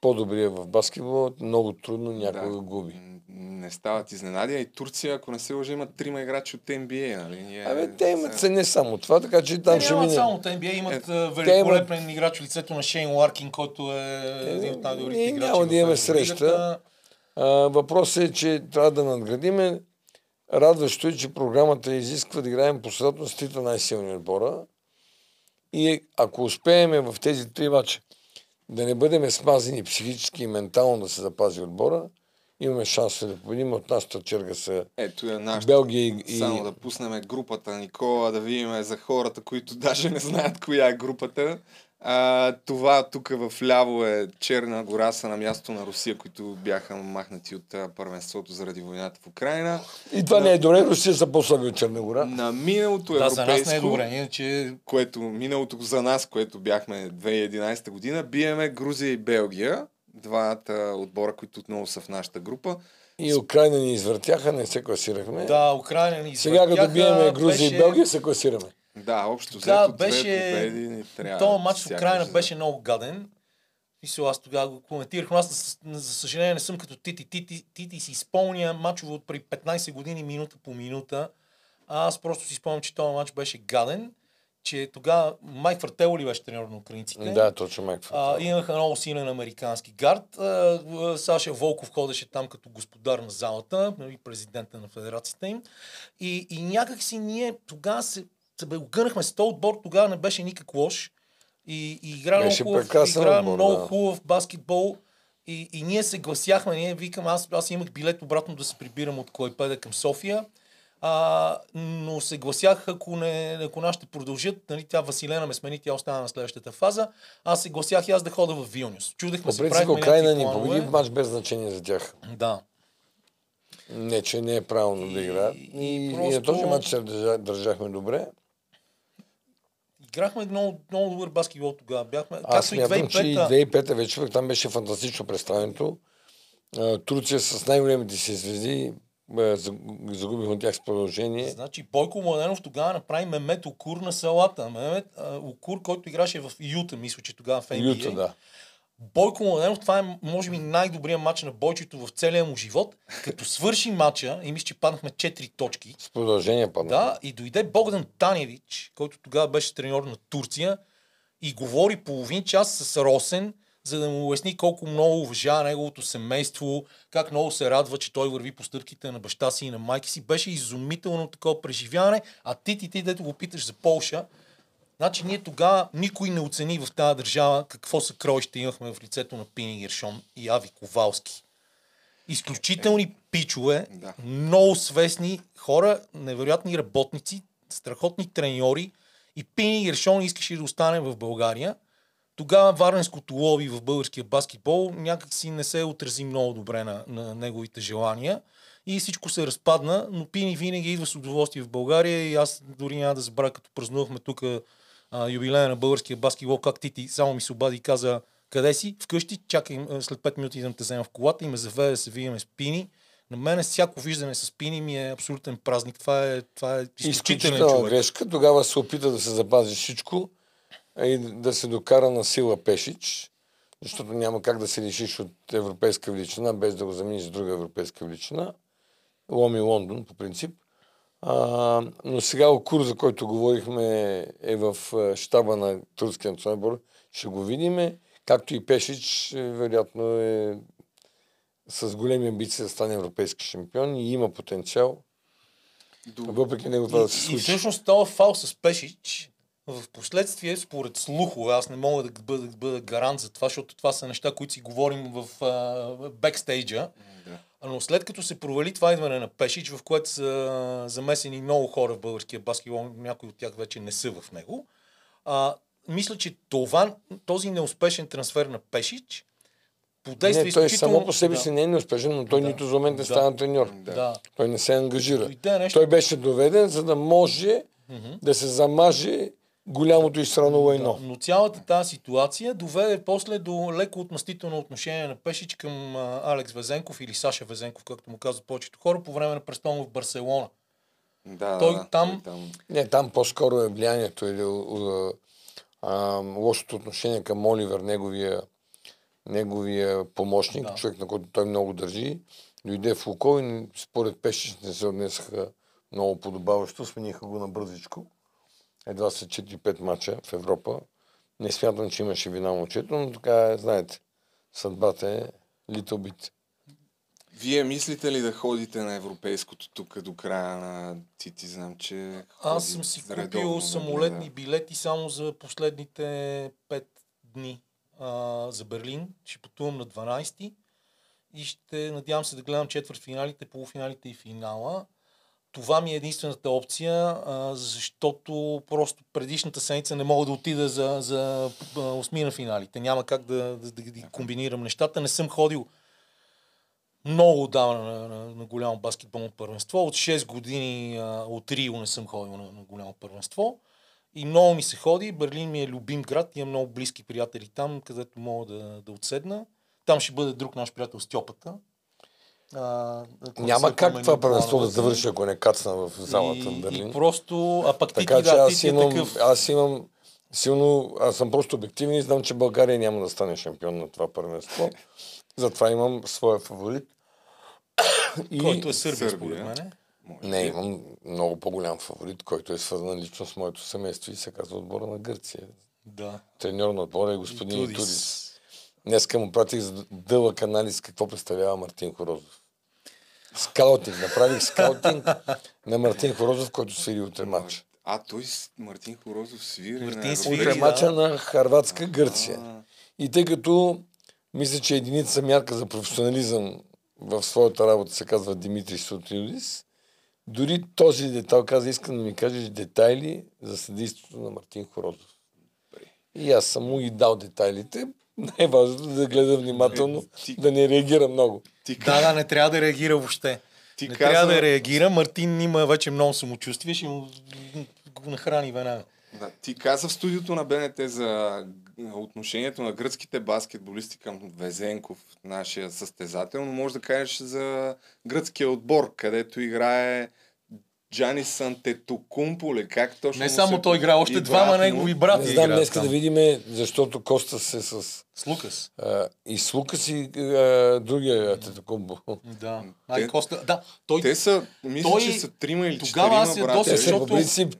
По-добрия в баскетбол, много трудно някога губи. Не стават изненади. И Турция, ако не се лъжа, имат 3 играчи от NBA, нали? Те имат се не само това, така че там ще мине. Имат само от NBA, имат великолепен играч в лицето на Шейн Ларкин, който е един от най-добрите играчи. Няма да имаме среща. Въпросът е, че трябва да надградиме. Радващо е, че програмата изисква да играем посредством с трите най-силни отбора. И ако успеем в тези 3 мача да не бъдем смазани психически и ментално да се запази отбора, имаме шанс да победим. От нашата черга са Белгия и... Само да пуснем групата, Никола, да видим за хората, които даже не знаят коя е групата. Това тук в ляво е Черна гора, са на място на Русия, които бяха махнати от първенството заради войната в Украина. И това не е добре, Русия са по-слаби от Черна гора. На миналото европейско, за нас не е добре, иначе... което миналото за нас, което бяхме 2011 година, биеме Грузия и Белгия, двата отбора, които отново са в нашата група. И Украина ни извъртяха, не се класирахме. Да, Украина ни извъртяха. Сега като биеме Грузия и Белгия, се класираме. Да, общо взето две победи ни трябва. Този матч в Украина беше много гаден. Мисля, аз тогава го коментирах, но аз за съжаление не съм като Тити си спомня мачове от преди 15 години, минута по минута. Аз просто си спомням, че този матч беше гаден, че тогава Майк Фрателли беше тренер на украинците. Да, точно Майк Фрателли. Имаха много силен американски гард. Саша Волков ходеше там като господар на залата, президента на федерацията им. И някак си ние тогава огънахме с този отбор, тогава не беше никак лош. И игра много хубав баскетбол. И ние се гласяхме. Ние викам, аз имах билет обратно да се прибирам от Клайпеда към София. Но се гласях, ако нашите продължат, нали, тя Василена ме смени, тя остана на следващата фаза. Аз се гласях и аз да хода в Вилнюс. Чудехме се, правихме някакви планове. Украйна ни победи в матч без значение за тях. Да. Не, че не е правилно да играят. И на този матч се държахме добре. Играхме много добър баскетбол тогава. Аз смятам, че и 2005-та вече там беше фантастично представенето. Турция с най-големите си звезди, загубихме тях с продължение. Значи Бойко Младенов тогава направи Мемет Окур на салата. Мемет Окур, който играше в Юта, мисля, че тогава в NBA. Юта, да. Бойко Младенов, това е може би най-добрият матч на Бойчето в целия му живот. Като свърши матча, и мисля, че паднахме 4 точки. С продължение паднахме. Да, и дойде Богдан Таневич, който тогава беше треньор на Турция, и говори половин час с Росен, за да му обясни колко много уважава неговото семейство, как много се радва, че той върви по стъпките на баща си и на майка си. Беше изумително такова преживяване, а ти, дето го питаш за Полша. Значи ние тогава никой не оцени в тази държава какво съкровище имахме в лицето на Пини Гершон и Ави Ковалски. Изключителни пичове, да. Много свестни хора, невероятни работници, страхотни треньори, и Пини Гершон искаше да остане в България. Тогава варненското лоби в българския баскетбол някакси не се отрази много добре на неговите желания. И всичко се разпадна, но Пини винаги идва с удоволствие в България, и аз дори няма да забравя, като празнувахме тук юбилея на българския баскетбол, как Тити само ми се обади и каза: къде си? Вкъщи, чакай, след 5 минути идвам те взема в колата, и ме заведе да се видим с Пини. На мен всяко виждане с Пини ми е абсолютен празник. Това е изключителен човек. Грешка. Тогава се опита да се запази всичко и да се докара на сила Пешич, защото няма как да се лишиш от европейска величина, без да го замениш с друга европейска величина. Ломи Лондон, по принцип. Но сега Окур, за който говорихме, е в щаба на турския национален отбор. Ще го видиме. Както и Пешич, вероятно е с големи амбиции да стане европейски шампион и има потенциал. Въпреки него това да се случи. И всъщност този фал с Пешич в последствие, според слухове, аз не мога да бъда гарант за това, защото това са неща, които си говорим в бекстейджа. Но след като се провали това идване на Пешич, в което са замесени много хора в българския баскетбол, някои от тях вече не са в него, мисля, че този неуспешен трансфер на Пешич подейства изключително... Той само по себе си не е неуспешен, но той нито за момент не стана треньор. Той не се ангажира. Той беше доведен, за да може да се замаже голямото изстрано лайно. Но цялата тази ситуация доведе после до леко отмъстително отношение на Пешич към Алекс Везенков или Саша Везенков, както му казват повечето хора, по време на престола в Барселона. Да, той там... Не, там по-скоро е влиянието или лошото отношение към Оливер, неговия помощник, да. Човек, на който той много държи. Дойде в Лукол и според Пешич не се отнесаха много подобаващо. Смениха го на бързичко. Едва са 4-5 мача в Европа. Не смятам, че имаше вина момчето, но така, знаете, съдбата е little bit. Вие мислите ли да ходите на европейското тук до края на Тити? Знам, че... Аз съм си купил самолетни билети само за последните 5 дни за Берлин. Ще пътувам на 12 и ще надявам се да гледам четвъртфиналите, полуфиналите и финала. Това ми е единствената опция, защото просто предишната седмица не мога да отида за осмина финалите. Няма как да комбинирам нещата. Не съм ходил много отдавна на голямо баскетболно първенство. От 6 години от Рио не съм ходил на голямо първенство. И много ми се ходи. Берлин ми е любим град. Имам много близки приятели там, където мога да отседна. Там ще бъде друг наш приятел Стьопата. Няма как това първенство да завърши, ако не кацна в залата на Берлин. Просто, а пък ти такъв... Аз съм просто обективен и знам, че България няма да стане шампион на това първенство. Затова имам своя фаворит. Който е Сърбия, според мен. Не, имам много по-голям фаворит, който е свързан лично с моето семейство и се казва отбора на Гърция. Да. Треньор на отбора е господин Итудис. Днеска му пратих за дълъг анализ какво представлява Мартин Хорозов. Скаутинг. Направих скаутинг на Мартин Хорозов, който свири утре матча. Той Мартин Хорозов свири утре матча на Хърватска Гърция. И тъй като мисля, че единица мярка за професионализъм в своята работа се казва Димитри Сотилис, дори този детал каза, искам да ми кажеш детайли за съдейството на Мартин Хорозов. И аз съм му и дал детайлите. Най-важното да гледа внимателно, да не реагира много. Да, не трябва да реагира въобще. Трябва да реагира. Мартин има вече много самочувствие, ще му го нахрани веднага. Да, ти каза в студиото на БНТ за отношението на гръцките баскетболисти към Везенков, нашия състезател, но може да кажеш за гръцкия отбор, където играе Джанис Антетокумпо, как точно. Не само той игра, още двама негови брати. Не знам днес да видим, защото Костас е с Лукас. И с Лукас и другия Антетокумпо. Да. Те са, мисля, че са трима или четирима брати. Те са по принцип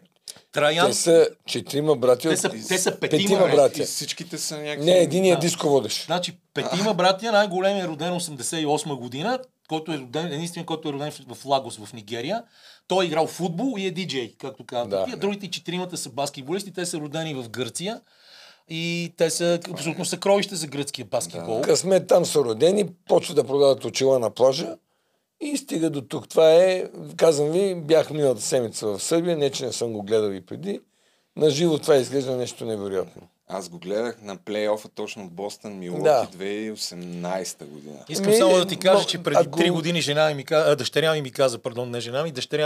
Траян. Те са четирима брати. Те са петима брати. Всичките са някакви. Не, единия дисководеш. Значи петима братия, най-големия е роден 1988 година, който е роден, единствен, който е роден в Лагос, в Нигерия. Той е играл в футбол и е диджей, както казват. Да, другите четиримата са баскетболисти, те са родени в Гърция и те са абсолютно съкровище за гръцкия баскетбол. Да. Късмет, там са родени, почват да продават очила на плажа и стига до тук. Това е, казвам ви, бях миналата седмица в Сърбия, не че не съм го гледал и преди. На живо това изглежда нещо невероятно. Аз го гледах на плейофа точно от Бостън, Милоки 2018 година. Искам само да ти кажа, че преди 3 години дъщеря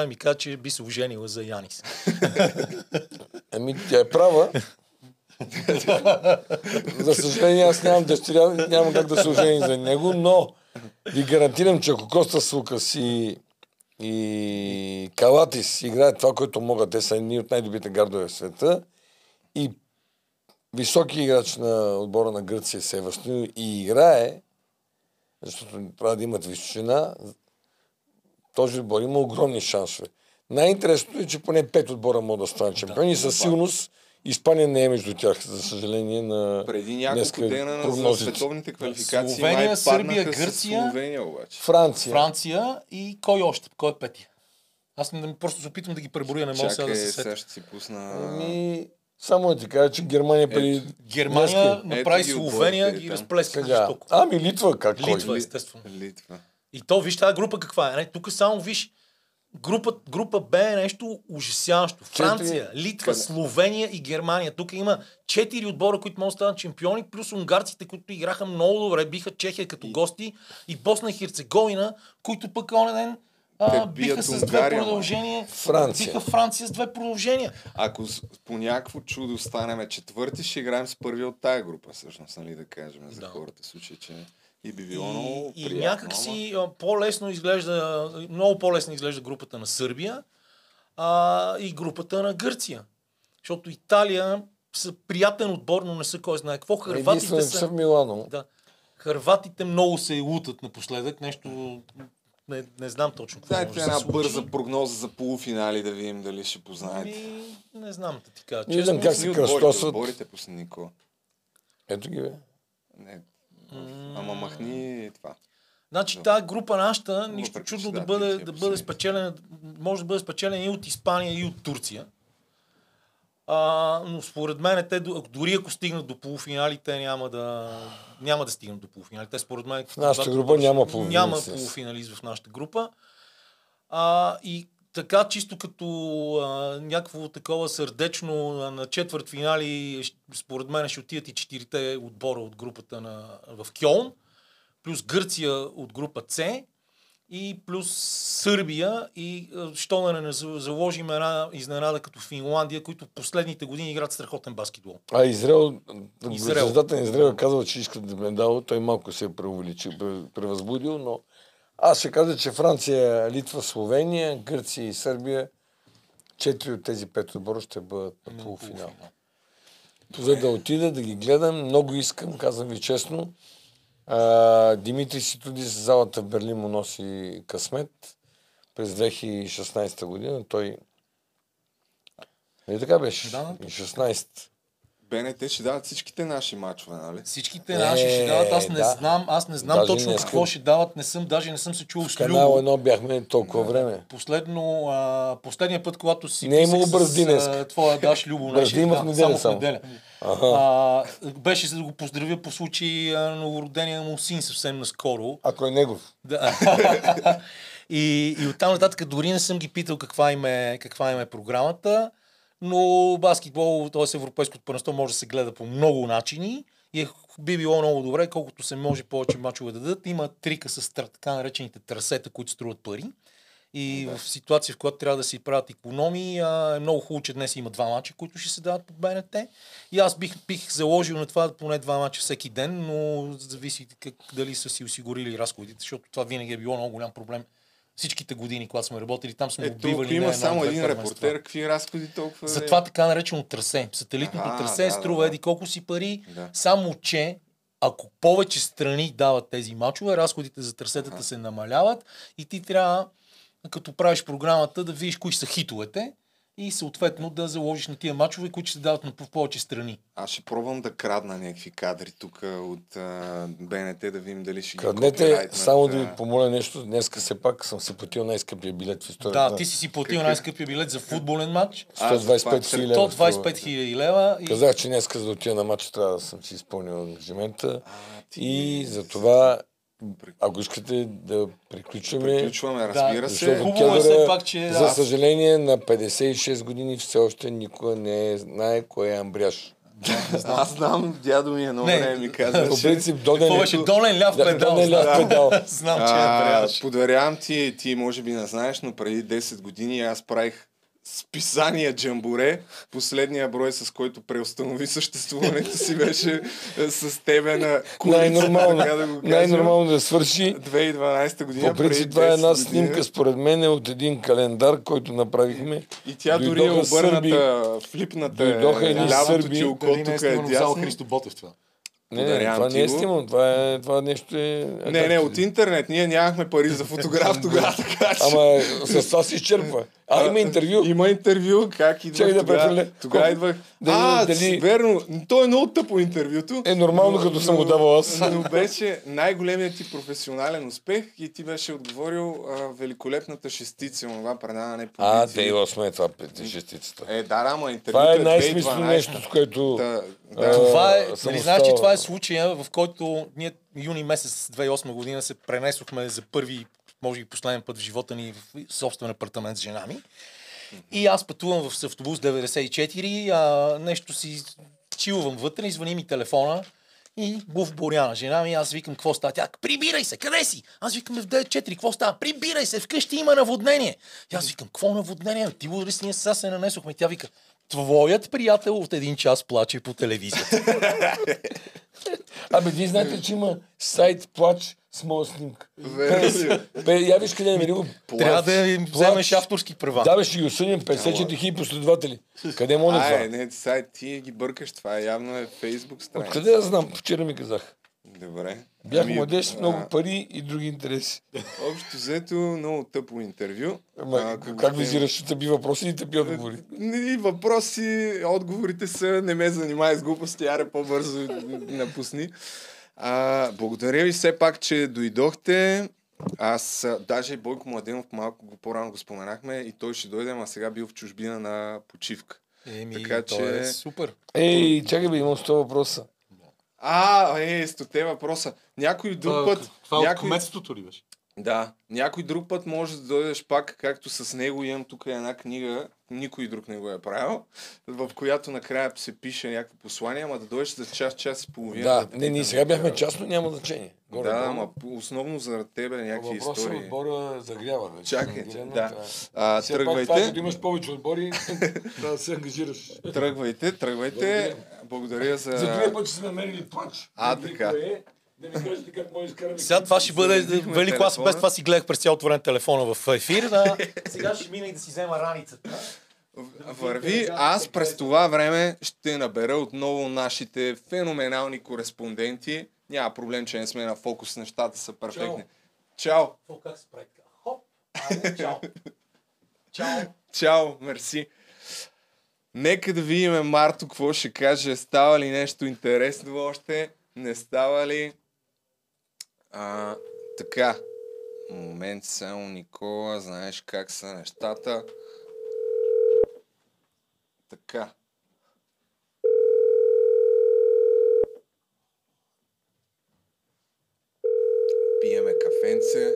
ми каза, че би се оженила за Янис. Тя е права. За съжаление, аз нямам дъщеря, няма как да се ожени за него, но ви гарантирам, че ако Костас Лукас и Калатис играят това, което могат, те са едни от най-добрите гардове в света и високи играч на отбора на Гърция се е възстановил и играе, защото трябва да имат височина, този отбор има огромни шансове. Най-интересното е, че поне 5 отбора могат да станат шампиони и със сигурност Испания не е между тях, за съжаление, на преди няколко дена на световните квалификации. Словения, Сърбия, Гърция, Франция и кой още? Кой е петия? Аз просто се опитвам да ги преброя, не мога сега да се сетя. Сега ще си пусна... Само да ти кажа, че Германия преди... Германия направи Словения и разплеска. Ами Литва, как? Литва, естествено. Литва. И то, виж тази група каква е. Тук само виж Група Б е нещо ужасяващо. Франция, Литва, Словения и Германия. Тук има 4 отбора, които могат да станат чемпиони, плюс унгарците, които играха много добре, биха Чехия като гости и Босна и Херцеговина, които пък онен ден биха с 2 продължения. Франция. Биха Франция с 2 продължения. Ако по някакво чудо станеме четвърти, ще играем с първи от тая група, всъщност, нали да кажем за хората, в случай, че... И би било много приятно. И някакси по-лесно изглежда, много по-лесно изглежда групата на Сърбия и групата на Гърция. Защото Италия са приятен отбор, но не са кой знае какво. Хърватите са в Милано. Да. Хърватите много се лутат напоследък. Нещо не знам точно какво. Дайте една бърза прогноза за полуфинали, да видим дали ще познаете. Не знам да ти кажа. Не знам как се кръстосат. Борите по Снико. Ето ги бе. Не. Ама махни това. Значи тази група нашата, нищо чудно да бъде спечелена, може да бъде спечелена и от Испания, и от Турция. Но според мен те, дори ако стигнат до полуфиналите, няма да стигнат до полуфиналите. Според мен в нашата група няма полуфиналист в нашата група. И така, чисто като някакво такова сърдечно на четвърт финали, според мен ще отидат и 4-те отбора от групата в Кьолн, плюс Гърция от група С и плюс Сърбия и що да не заложим една изненада като Финландия, които в последните години играят страхотен баскетбол. А Израел. Създател на Израел казва, че искат да медал, той малко се е превъзбудил, но аз ще кажа, че Франция, Литва, Словения, Гърция и Сърбия, 4 от тези 5 отбора ще бъдат на полуфинал. За да отида, да ги гледам, много искам, казвам ви честно. Димитри Ситудис, залата в Берлин му носи късмет през 2016 година. Той... Не така беше? 16. БНТ ще дават всичките наши мачове, нали? Всичките наши ще дават, аз не знам точно какво ще дават, не съм се чувал с Любо. В канал 1 бяхме толкова време. Последния път, когато си писах с твоя Даш Любо, само в неделя. Беше за да го поздравя по случай новородения му син съвсем наскоро. Ако е негов. И оттам нататък дори не съм ги питал каква им е програмата. Но баскетбол, т.е. европейското първенство може да се гледа по много начини и би било много добре, колкото се може повече мачове да дадат. Има трика с така наречените трасета, които струват пари. И в ситуация, в която трябва да се правят икономии, е много хубаво, че днес има 2 мача, които ще се дават по БНТ. И аз бих заложил на това поне 2 мача всеки ден, но зависи дали са си осигурили разходите, защото това винаги е било много голям проблем. Всичките години, когато сме работили, там сме убивали. Тук има само един репортер, какви разходи толкова... Затова така наречено трасе. Сателитното трасе струва еди колко си пари, само че ако повече страни дават тези мачове, разходите за трасетата се намаляват и ти трябва, като правиш програмата, да видиш кои са хитовете и съответно да заложиш на тия мачове, които ще дават на повече страни. Аз ще пробвам да крадна някакви кадри тук от БНТ, да видим дали ще ги купирайтнат. Краднете, само да ви помоля нещо. Днеска все пак съм си платил най-скъпия билет в историята. Да, ти си платил най-скъпия билет за футболен матч. 125 000 лева. Казах, че днеска за да отида на матча трябва да съм си изпълнил ангажимента. И затова... Ако искате да приключваме, разбира се. Хубаво е все пак, че... За съжаление, на 56 години все още никога не знае кой е Амбряш. Аз знам, дядо ми едно време ми каза. По принцип, Донен ляв педал. Знам, че е Амбряш. Подарявам ти, ти може би не знаеш, но преди 10 години аз правих списания Джамборе. Последния брой, с който преустанови съществуването си, беше с тебе на кулицата. Най-нормално да свърши. 2012 година. По принцип, това е една снимка, според мен, от един календар, който направихме. И тя дори е обърната, флипната е лявото ти око, тук е дясно. Христо Ботев това. Не, това не е стимул, това нещо е... Не, от интернет, ние нямахме пари за фотограф тогава, така че... Ама с това се изчерпва. Има интервю. Има интервю, как идвах тогава идвах... верно, то е много тъпо интервюто. Нормално, като съм го давал аз. Но беше най-големият ти професионален успех и ти беше отговорил великолепната шестица, това предаване по телевизия. 2008 е това, шестицата. Да, интервюто е 2012. Това е най-смислено нещо, с което... Не знаеш, че това е случая, в който ние юни месец 2008 година се пренесохме за първи може би последен път в живота ни в собствен апартамент с жена ми. И аз пътувам в автобус 94, нещо си чилвам вътре, звъни ми телефона и буф Боряна. Жена ми, аз викам, какво става? Тя, прибирай се, къде си? Аз викам, в 94, какво става? Прибирай се, вкъщи има наводнение. И аз викам, какво наводнение? Ти удари си, ние сега се нанесохме. Тя вика, твоят приятел от един час плаче по телевизията. Абе, вие знаете, че има сайт плач с моя снимка. Я виж къде намери го. Трябва да вземеш авторски права. Да, бе, ще ги осъдим 54 хиляди последователи. Къде мога да това? Не, сайт, ти ги бъркаш. Това явно е Facebook страница. Откъде да знам? Вчера ми казах. Добре. Бях младеж с много пари и други интереси. Общо взето, много тъпо интервю. Как визираш от тъпи въпроси и тъпи отговори? И въпроси, отговорите са, не ме занимай с глупости, аре по-бързо напусни. Благодаря ви все пак, че дойдохте. Аз, даже Бойко Младенов, малко по-рано го споменахме, и той ще дойде, а сега бил в чужбина на почивка. Така че е супер. Ей, чакай бе, имам 100 въпроса. 100 въпроса. Някой друг път... Това от комедството ли беше? Да. Някой друг път може да дойдеш пак, както с него имам тук една книга, никой друг не го е правил, в която накрая се пише някакво послание, ама да дойдеш за час и половина. Да, не, ние сега бяхме частно, няма значение. Да, ама основно заради тебе някакви истории. Въпросът отбора загрява. Чакайте, да. Тръгвайте. Все пак, като имаш повече отбори, да се ангажираш. Тръгвайте. Благодаря за... За другия път, че сме намерили плач. Така. Да ми кажете как може изкараме... Сега това ще бъде велико, аз без това си гледах през цялото време телефона в ефир. Сега ще мина и да си взема раницата. Върви, аз през това време ще набера отново нашите феноменални кореспонденти. Няма проблем, че не сме на фокус, нещата са перфектни. Чао! Как се прави? Хоп! Чао! Чао, мерси! Нека да видим Марто какво ще каже. Става ли нещо интересно още? Не става ли? Така. Момент само, Никола. Знаеш как са нещата. Така. Пиеме кафенце.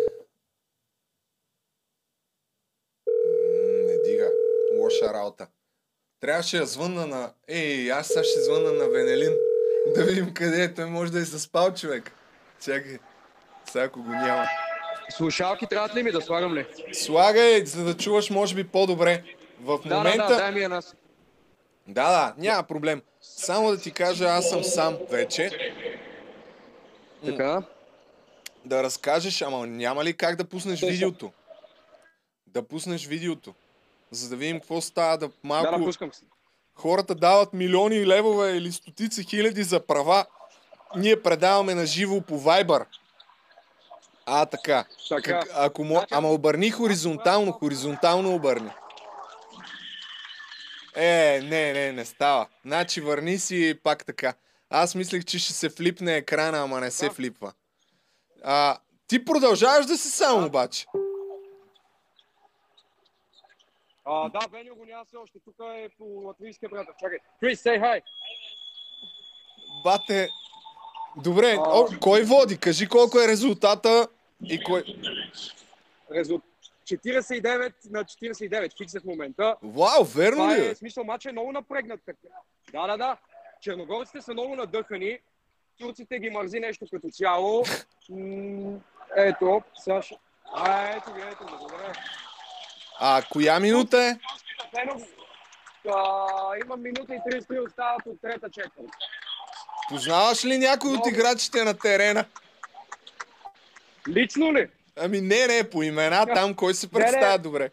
Не дига. Лоша работа. Трябваше да звънна на... аз сега ще звънна на Венелин. Да видим къде е. Той може да е заспал, човек. Чакай. Сега ако го няма. Слушалки трябва ли ми да слагам ли? Слагай, за да чуваш може би по-добре. В момента... Да, дай ми една. Да, няма проблем. Само да ти кажа, аз съм сам вече. Така. Да разкажеш, ама няма ли как да пуснеш видеото? За да видим какво става, да малко... Да, пускам си. Хората дават милиони левове или стотици хиляди за права. Ние предаваме на живо по Viber. Така. Ама обърни хоризонтално, обърни. Не става. Значи върни си пак така. Аз мислех, че ще се флипне екрана, ама не се флипва. Ти продължаваш да си сам обаче. Да, Веню го няма се още. Тук е по латвийския приятел. Чакай. Крис, say hi! Бате... Добре, кой води? Кажи колко е резултата и кой... 49-49 фикса в момента. Вау, верно ли? Смисъл, матчът е много напрегнат. Да. Черногорците са много надъхани. Турците ги мързи нещо като цяло. Ето, Саша. Ето, добре. Коя минута е? Има минута и 33 остават от трета четвърт. Познаваш ли някой от играчите на терена? Лично ли? Не, по имена там, кой се представя добре.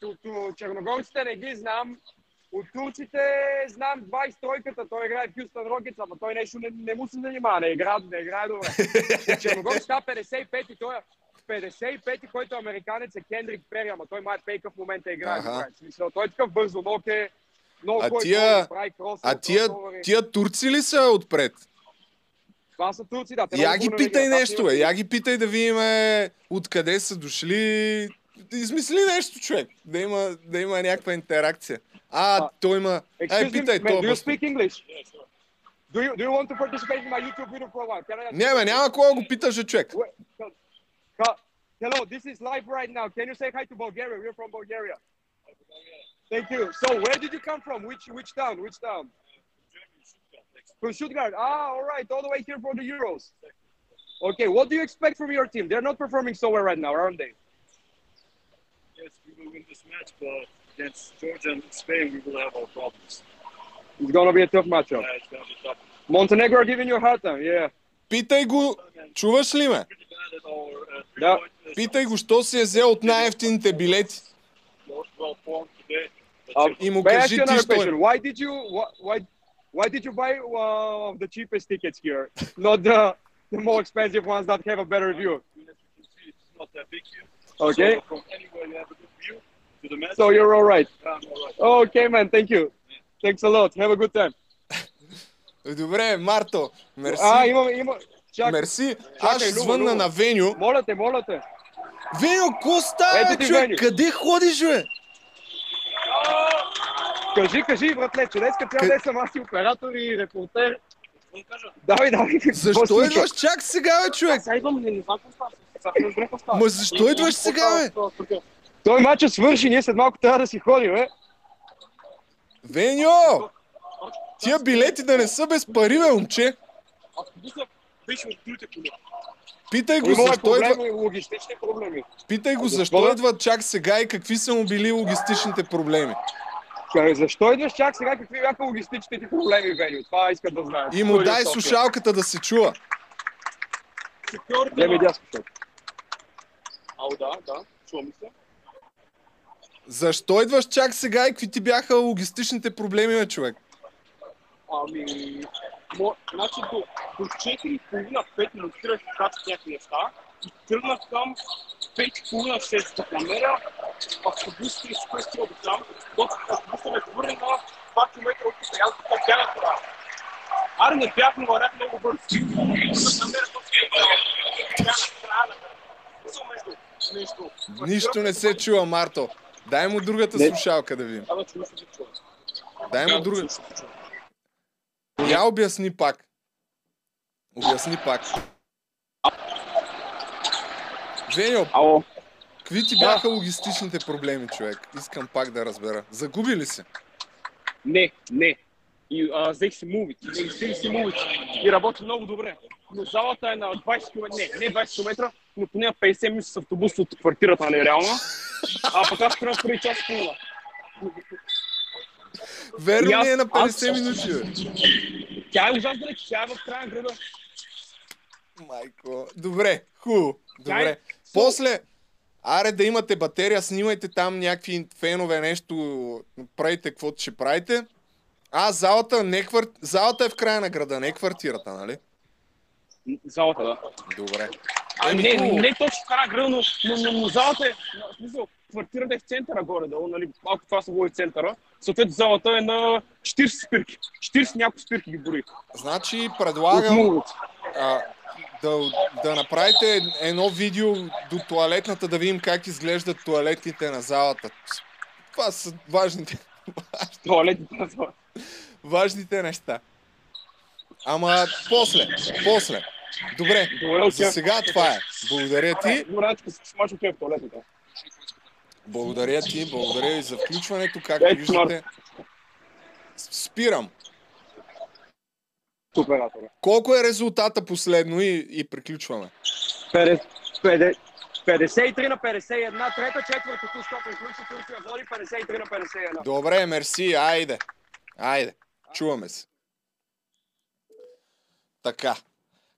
Тук черногорците не ги знам. От турците знам 23-ката, той играе в Хюстън Рокетс, ама той нещо не му се занимава, не играе добре. Черногорец става 55-ти, той е 55-ти, който американец е Кендрик Перри, ама той май пейка в момента играе добре. Смисъл, той е такъв бързо ног е, много кой прави кросъл. Тия турци ли са отпред? Това са турци, да. Я ги питай нещо, я ги питай да видим откъде са дошли. Измисли нещо, човек, да има някаква интеракция. Той има... Питай, do you speak English? Do you want to participate in my YouTube video for a while? Can I... Не, бе, няма кога го питаш, човек. Hello, this is live right now. Can you say hi to Bulgaria? We're from Bulgaria. Thank you. So, where did you come from? Which town? Which town? From Stuttgart. Ah, all right. All the way here for the Euros. Okay, what do you expect from your team? They're not performing so well right now, aren't they? Yes, we will win this match, but against Georgia and Spain, we will have our problems. It's going to be a tough matchup. Yeah, it's going to be tough. Montenegro are giving you a hard time, yeah. Питай го, чуваш ли ме? Да. Питай го, що си е взел от най-евтините билети. И му кажи ти, що е. Why did you buy the cheapest tickets here? Not the more expensive ones that have a better view. It's not that big here. Okay. So from anywhere you have a good view to the match. So you're all right. Okay, man, thank you. Thanks a lot. Have a good time. Добре, Марто. Мерси. Мерси. Аз ще звънна на Веню. Моля те, моля те. Веню, какво става, човек? Къде ходиш, бе? Кажи, кажи, братле, че днеска трябва да съм аз и оператор и репортер. Давай, давай. Защо идваш чак сега, бе, човек? Ма защо идваш сега, бе? Той матчът свърши, ние след малко трябва да си ходим, бе. Веньо! Тия билети да не са без пари, бе, момче! Питай го защо идва... Питай го защо идва чак сега и какви са му били логистичните проблеми. Защо идваш чак сега и какви бяха логистичните ти проблеми, Веньо? Това искат да знаят. И му дай слушалката да се чува. Дай ми дя слушалката. Ау, да, да, чувам се. Защо идваш чак сега и какви ти бяха логистичните проблеми, бе, човек? Ами... Значи до 4,5-5 минутирах как с някакви неща и тръгнах към 5,5-6 да намеря автобус 30 стил до там, докато автобуса ме хвърли на 2 км от постоянството бяга това. Аре не бях, но варях много бързо. Да намеря това бяга страна. Нищо не се чува, Марто. Дай му другата слушалка да видим. Дай му другата. Я обясни пак. Обясни пак. Веньо, какви ти бяха логистичните проблеми, човек? Искам пак да разбера. Загуби ли се? Не, не. Взех си мувит. И работи много добре. Но залата е на 20 км. Не 20 км, но поне 50 минути с автобус от квартирата, нали, реално. А пък аз трябва преди час пълна. Верно ли е на 50 минути, бе? Тя е ужасно далеч, тя е в края града. Майко, добре, хубаво, добре. После, аре да имате батерия, снимайте там някакви фенове, нещо, правите каквото ще правите. А, залата е в края на града, не е квартирата, нали? Залата, да. Добре. Ами не е точно в края града, но залата е, в смисъл, квартирата е в центъра горе-долу, нали, малко това се говори в центъра. Съответно залата е на 40 спирки, 40 някои спирки ги броих. Значи предлагам да направите едно видео до тоалетната, да видим как изглеждат тоалетните на залата. Това са важните неща. Ама после. Добре, за сега това е. Благодаря ти. Благодаря ти, благодаря ви за включването, както виждате. Спирам. Колко е резултата последно и приключваме? 53-51, трета, четвърта, току-що приключи, Турция води 53-51. Добре, мерси, айде. Айде, чуваме се. Така.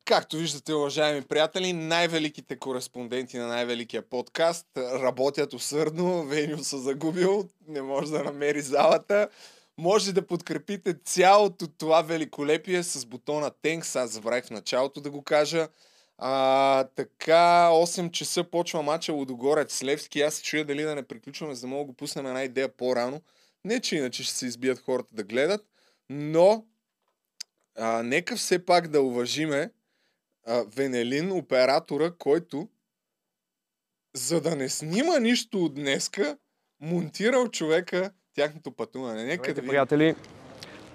Както виждате, уважаеми приятели, най-великите кореспонденти на най-великия подкаст работят усърдно. Веню се загубил, не може да намери залата. Може да подкрепите цялото това великолепие с бутона Thanks. Аз забравих в началото да го кажа. Така, 8 часа почва матча Лудогорец Левски. Аз се чуя дали да не приключваме, за да мога да го пуснем една идея по-рано. Не, че иначе ще се избият хората да гледат, но нека все пак да уважиме Венелин, оператора, който, за да не снима нищо от днеска, монтирал човека тяхното пътуване. Нека да видим. Приятели,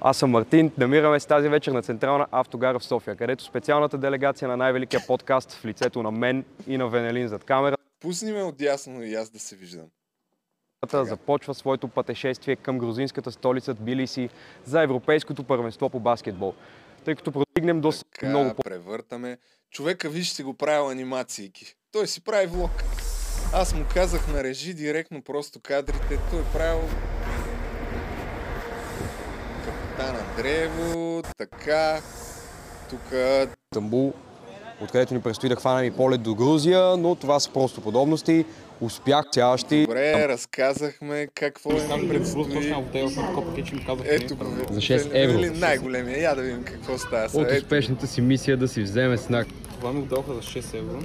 Аз съм Мартин, намираме се тази вечер на Централна автогара в София, където специалната делегация на най-великия подкаст в лицето на мен и на Венелин зад камера. Пусни ме отясно и аз да се виждам. Започва своето пътешествие към грузинската столица Тбилиси за европейското първенство по баскетбол. Тъй като продигнем до много превъртаме. Човека виж си го правил анимациики. Той си прави влог. Аз му казах на режи директно просто кадрите. Той правил Капитан Андреево, така, тук Тамбул, откъдето ни предстои да хванем и полет до Грузия, но това са просто подобности. Успях цящи. Добре, разказахме какво е нам предстои. Ето го. За 6 евро. Най-големия, я да видим какво става сега. От успешната си мисия да си вземе снак. Това ми отдалха за 6 евро.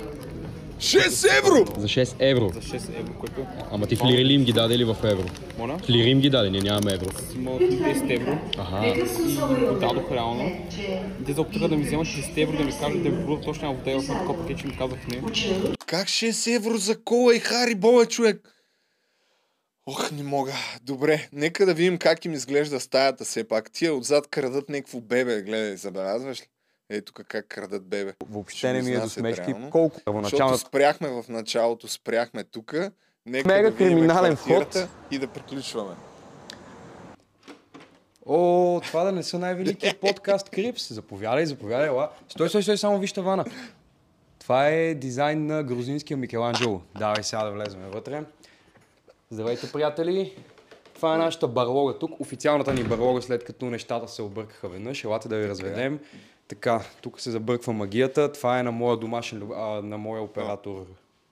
6 евро! За 6 евро. За 6 евро, което... Ама ти в лирим ги даде ли в евро? Моля? В лирим ги даде, ние нямаме евро. Сима от 10 евро. Аха. И го дадох реално. Те за опитаха да ми вземат 10 евро, да ми кажат да ми бъдат точно на водея в копа, че ми казах не. Как 6 евро за кола и Харибо е, човек? Ох, не мога. Добре, нека да видим как им изглежда стаята все пак. Тия отзад крадат някакво бебе, гледай, забелязваш ли? Ето как крадат бебе. Въобще не ми е до смешки. Колко? Защото спряхме в началото, спряхме тук. Нека мега да криминален ход и да приключваме. О, това да не са най-великият подкаст Крипс. Заповядай, заповядай, ела. Стой, само виж тавана. Това е дизайн на грузинския Микеланджело. Давай сега да влеземе вътре. Здравейте, приятели. Това е нашата барлога тук. Официалната ни барлога, след като нещата се объркаха веднъж. Елате да ви разведем. Така, тук се забърква магията. Това е на моя домашен, на моя оператор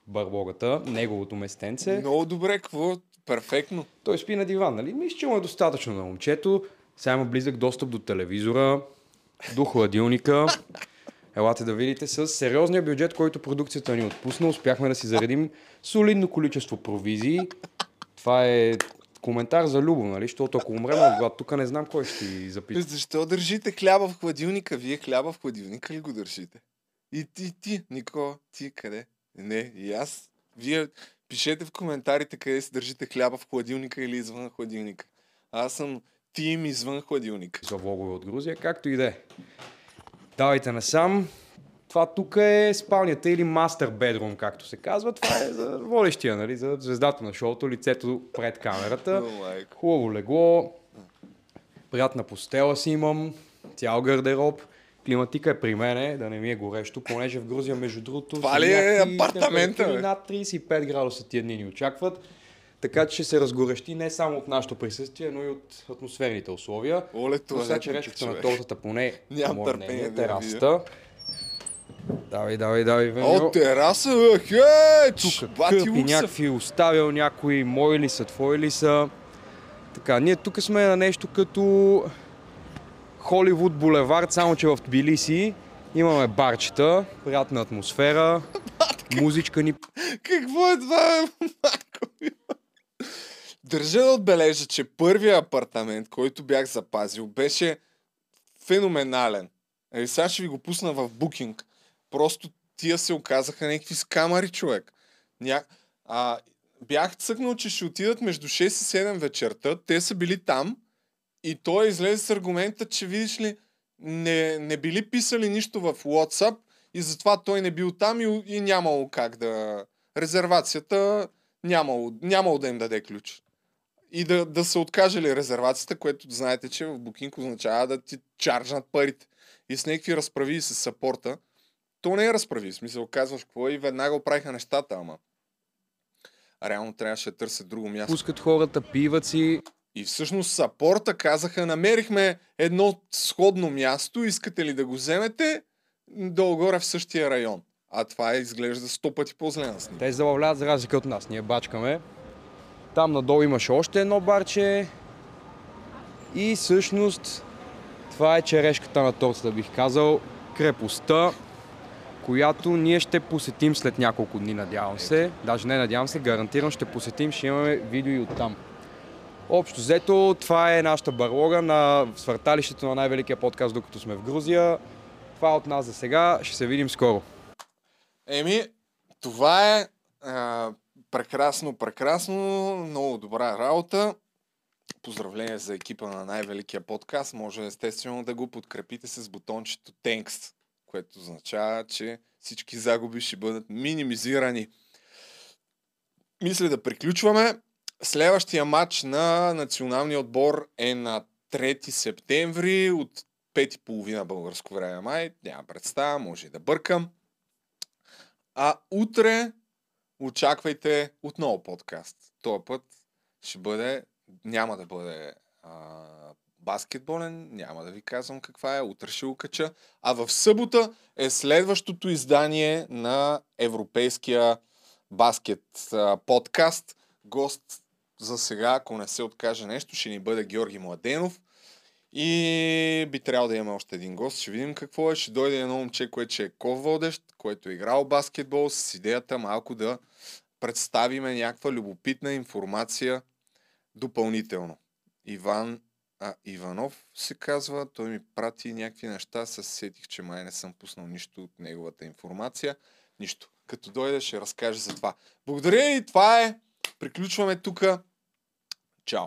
барлогата, неговото местенце. Много добре, какво? Перфектно. Той спи на диван, нали? Мисля, че му е достатъчно на момчето. Сега има близък достъп до телевизора, до хладилника. Елате да видите с сериозния бюджет, който продукцията ни отпусна. Успяхме да си заредим солидно количество провизии. Това е... коментар за Любо, нали? Защото ако умрем от глад, тук не знам кой ще ти запише. Защо държите хляба в хладилника? Вие хляба в хладилника ли го държите? И ти, Никола, ти къде? Не, и аз. Вие пишете в коментарите къде си държите хляба в хладилника или извън хладилника. Аз съм тим извън хладилника. За влогове от Грузия, както и да е. Давайте насам. Това тук е спалнята или мастер бедрум, както се казва. Това е за водещия, нали? За звездата на шоуто, лицето пред камерата. Хубаво легло, приятна постела си имам, цял гардероб. Климатика е при мене, да не ми е горещо, понеже в Грузия, между другото... Това ли е апартамента, бе? Над 35 градуса тия дни ни очакват. Така че ще се разгорещи не само от нашето присъствие, но и от атмосферните условия. Оле, това сега, че решката на тортата поне, може не е терасата. Давай, Венео. О, тераса, хеч! Тук кърпи някакви, оставил някои, мои ли са, твои ли са. Така, ние тук сме на нещо като Холивуд булевард, само че в Тбилиси. Имаме барчета, приятна атмосфера, музичка ни... Какво е това, Марко? Държа да отбележа, че първият апартамент, който бях запазил, беше феноменален. Е, сега ще ви го пусна в Booking. Просто тия се оказаха някакви скамари, човек. Бях цъкнал, че ще отидат между 6 и 7 вечерта. Те са били там и той излезе с аргумента, че видиш ли, не били писали нищо в WhatsApp и затова той не бил там и нямало как да... Резервацията нямало да им даде ключ. И да се откажели резервацията, което знаете, че в Booking означава да ти чаржнат парите. И с някакви разправи с сапорта. То не е разправи, в смисъл казваш какво и веднага оправиха нещата, ама реално трябваше да търсят друго място. Пускат хората, пиват си. И всъщност сапорта казаха, намерихме едно сходно място, искате ли да го вземете, долу-горе в същия район. А това изглежда 100 пъти по-зле на снимка. Те забавляват за разлика от нас, ние бачкаме. Там надолу имаше още едно барче и всъщност това е черешката на тортата, бих казал, крепостта, която ние ще посетим след няколко дни, надявам се. Даже не надявам се, гарантирам ще посетим, ще имаме видео и оттам. Общо взето, това е нашата барлога на свърталището на най-великия подкаст, докато сме в Грузия. Това е от нас за сега, ще се видим скоро. Еми, това е прекрасно, много добра работа. Поздравления за екипа на най-великия подкаст. Може естествено да го подкрепите с бутончето Thanks, което означава, че всички загуби ще бъдат минимизирани. Мисля да приключваме. Следващия матч на националния отбор е на 3 септември от 5:30 българско време май. Няма представа, може и да бъркам. А утре очаквайте отново подкаст. Този път ще бъде, няма да бъде баскетболен, няма да ви казвам каква е, утре ще го кача. А в събота е следващото издание на Европейския баскет подкаст. Гост за сега, ако не се откаже нещо, ще ни бъде Георги Младенов. И би трябвало да имаме още един гост. Ще видим какво е. Ще дойде едно момче, което ще е ковводещ, който е играл баскетбол, с идеята малко да представиме някаква любопитна информация допълнително. Иван Иванов се казва. Той ми прати някакви неща. Сетих, че май не съм пуснал нищо от неговата информация. Нищо. Като дойде, ще разкаже за това. Благодаря и това е. Приключваме тука. Чао!